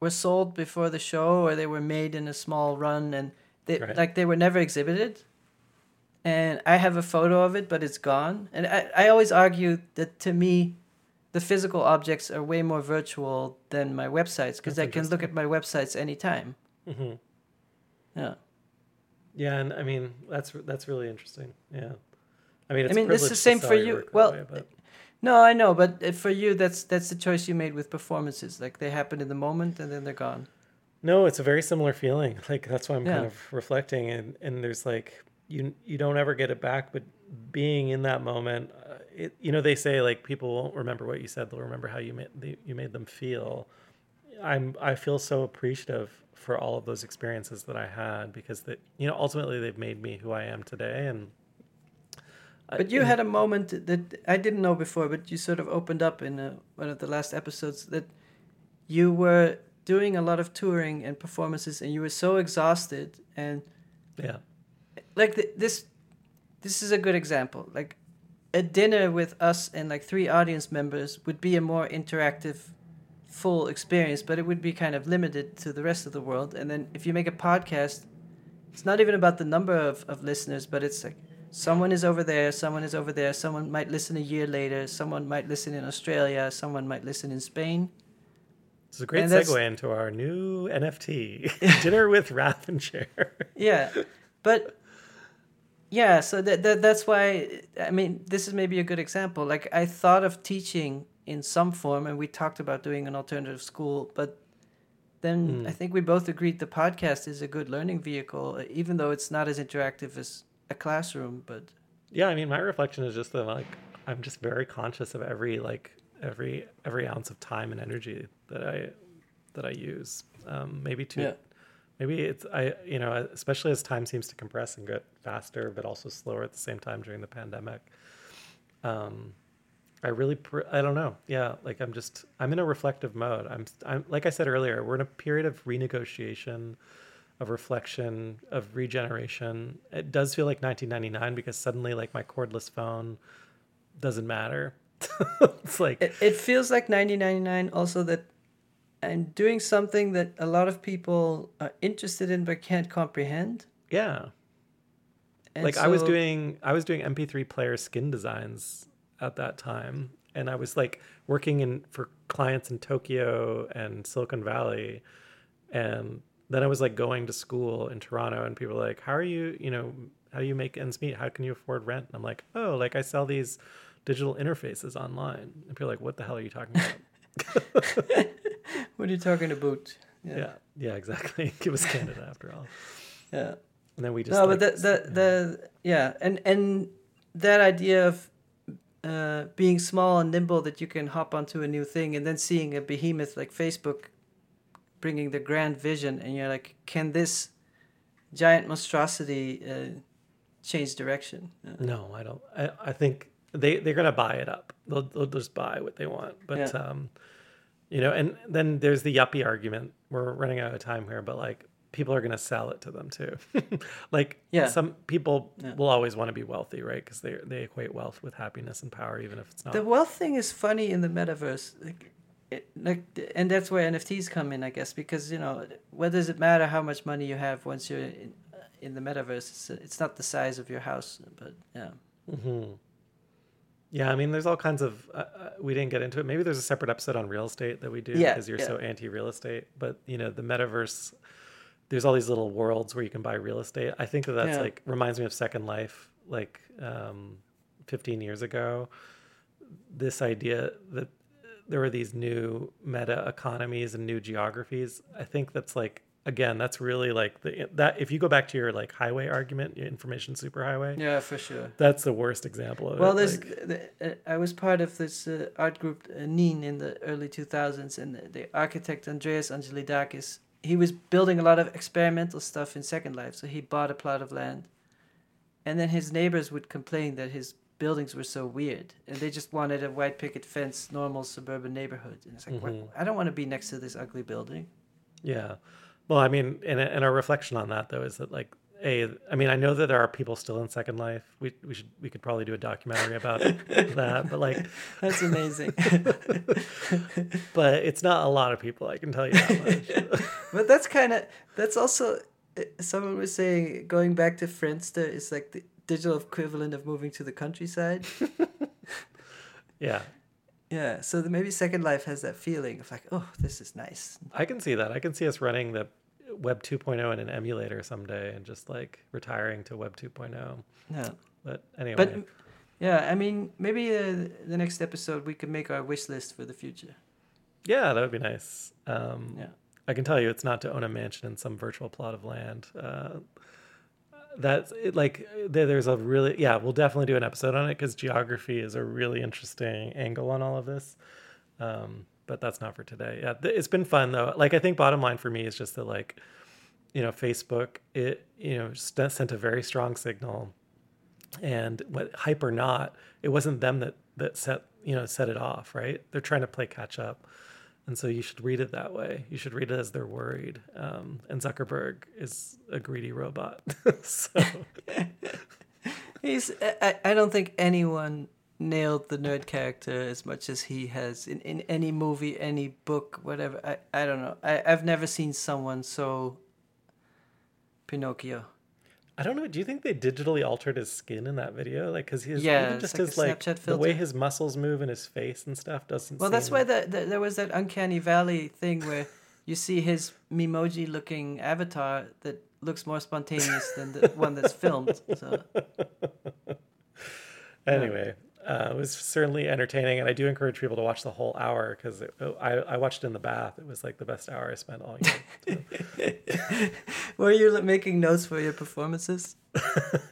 were sold before the show, or they were made in a small run, and they like they were never exhibited. And I have a photo of it, but it's gone. And I always argue that, to me, the physical objects are way more virtual than my websites, because I can look at my websites anytime. Mm-hmm. Yeah. Yeah, and I mean, that's really interesting. Yeah. I mean, it's it's the same for you. Well, no, I know, but for you, that's the choice you made with performances. Like, they happen in the moment, and then they're gone. No, it's a very similar feeling. Like, that's why I'm kind of reflecting, and there's like... You don't ever get it back, but being in that moment, they say like people won't remember what you said; they'll remember how you made them feel. I feel so appreciative for all of those experiences that I had, because that ultimately they've made me who I am today. And you had a moment that I didn't know before, but you sort of opened up in one of the last episodes that you were doing a lot of touring and performances, and you were so exhausted and Like this is a good example. Like, a dinner with us and like 3 audience members would be a more interactive, full experience, but it would be kind of limited to the rest of the world. And then if you make a podcast, it's not even about the number of listeners, but it's like someone is over there, someone is over there, someone might listen a year later, someone might listen in Australia, someone might listen in Spain. It's a great segue into our new NFT, Dinner with Wrath and Share. Yeah, but... Yeah, so that's why, I mean, this is maybe a good example. Like, I thought of teaching in some form, and we talked about doing an alternative school, but then I think we both agreed the podcast is a good learning vehicle, even though it's not as interactive as a classroom. But yeah, I mean, my reflection is just that, like, I'm just very conscious of every ounce of time and energy that I use. Maybe it's, especially as time seems to compress and get faster, but also slower at the same time during the pandemic. I don't know. Yeah. Like, I'm in a reflective mode. I'm like I said earlier, we're in a period of renegotiation, of reflection, of regeneration. It does feel like 1999, because suddenly, like, my cordless phone doesn't matter. It's like, it feels like 1999 also, that I'm doing something that a lot of people are interested in but can't comprehend. Yeah. And like, so... I was doing MP3 player skin designs at that time, and I was like working for clients in Tokyo and Silicon Valley, and then I was like going to school in Toronto, and people were like, "How are you? How do you make ends meet? How can you afford rent?" And I'm like, "Oh, like, I sell these digital interfaces online." And people are like, "What the hell are you talking about?" What are you talking about? Yeah, exactly. It was Canada after all. Yeah. And then we just... No, like, but and that idea of being small and nimble, that you can hop onto a new thing, and then seeing a behemoth like Facebook bringing the grand vision, and you're like, can this giant monstrosity change direction? No, I don't. I think they're going to buy it up. They'll just buy what they want. But... Yeah. And then there's the yuppie argument. We're running out of time here, but like, people are going to sell it to them too. Like, some people will always want to be wealthy, right? Because they equate wealth with happiness and power, even if it's not. The wealth thing is funny in the metaverse, and that's where NFTs come in, I guess, because what does it matter how much money you have once you're in the metaverse? It's not the size of your house, but yeah. Mm-hmm. Yeah, I mean, there's all kinds of... we didn't get into it. Maybe there's a separate episode on real estate that we do, because you're so anti-real estate. But, the metaverse, there's all these little worlds where you can buy real estate. I think that's like, reminds me of Second Life, like 15 years ago. This idea that there were these new meta economies and new geographies. I think that's like, again, that's really like that. If you go back to your like highway argument, your information superhighway. Yeah, for sure. That's the worst example of it. Well, there's. I was part of this art group Neen in the early 2000s, and the architect Andreas Angelidakis, he was building a lot of experimental stuff in Second Life. So he bought a plot of land, and then his neighbors would complain that his buildings were so weird, and they just wanted a white picket fence, normal suburban neighborhood. And it's like, well, I don't want to be next to this ugly building. Yeah. Well, I mean, and our reflection on that, though, is that, like, I mean, I know that there are people still in Second Life. We could probably do a documentary about that, but like, that's amazing. But it's not a lot of people, I can tell you that much. But that's also, someone was saying, going back to Friendster is like the digital equivalent of moving to the countryside. Yeah. Yeah. So maybe Second Life has that feeling of like, oh, this is nice. I can see that. I can see us running the Web 2.0 in an emulator someday and just like retiring to Web 2.0. Yeah. But anyway. But yeah, I mean, maybe the next episode we could make our wish list for the future. Yeah, that would be nice. Yeah. I can tell you it's not to own a mansion in some virtual plot of land. That's it, like there's a really, yeah, we'll definitely do an episode on it because geography is a really interesting angle on all of this. But that's not for today. Yeah, it's been fun though. Like, I think bottom line for me is just that, like, you know, Facebook, it, you know, sent a very strong signal, and what, hype or not, it wasn't them that set it off, right? They're trying to play catch up. And so you should read it that way. You should read it as they're worried. And Zuckerberg is a greedy robot. So I don't think anyone nailed the nerd character as much as he has in any movie, any book, whatever. I don't know. I've never seen someone so Pinocchio. I don't know. Do you think they digitally altered his skin in that video? Like, because his, even just his, like, the way his muscles move and his face and stuff doesn't. Well, that's why there was that Uncanny Valley thing where you see his Memoji-looking avatar that looks more spontaneous than the one that's filmed. So. Anyway. It was certainly entertaining, and I do encourage people to watch the whole hour because I watched it in the bath. It was like the best hour I spent all year. So. Were you making notes for your performances?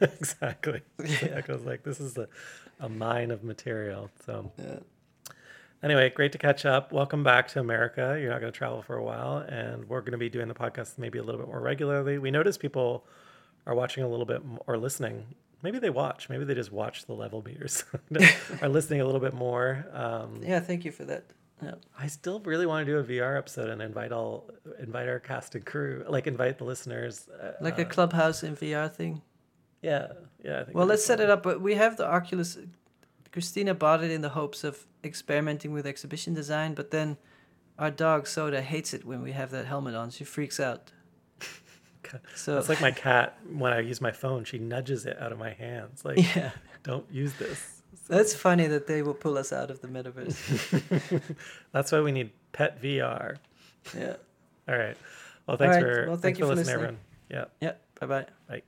Exactly. Yeah. I was like, this is a mine of material. So yeah. Anyway, great to catch up. Welcome back to America. You're not going to travel for a while, and we're going to be doing the podcast maybe a little bit more regularly. We notice people are watching a little bit more, or listening. Maybe they watch. Maybe they just watch the level meters. Are listening a little bit more. Yeah, thank you for that. Yeah. I still really want to do a VR episode and invite our cast and crew, like invite the listeners. Like a Clubhouse in VR thing? Yeah. I think let's set it up. But we have the Oculus. Christina bought it in the hopes of experimenting with exhibition design, but then our dog, Soda, hates it when we have that helmet on. She freaks out. So it's like my cat, when I use my phone, she nudges it out of my hands. Like, yeah. Don't use this. So. That's funny that they will pull us out of the metaverse. That's why we need pet VR. Yeah. All right. Well, thanks for listening, everyone. Yeah. Bye-bye. Bye.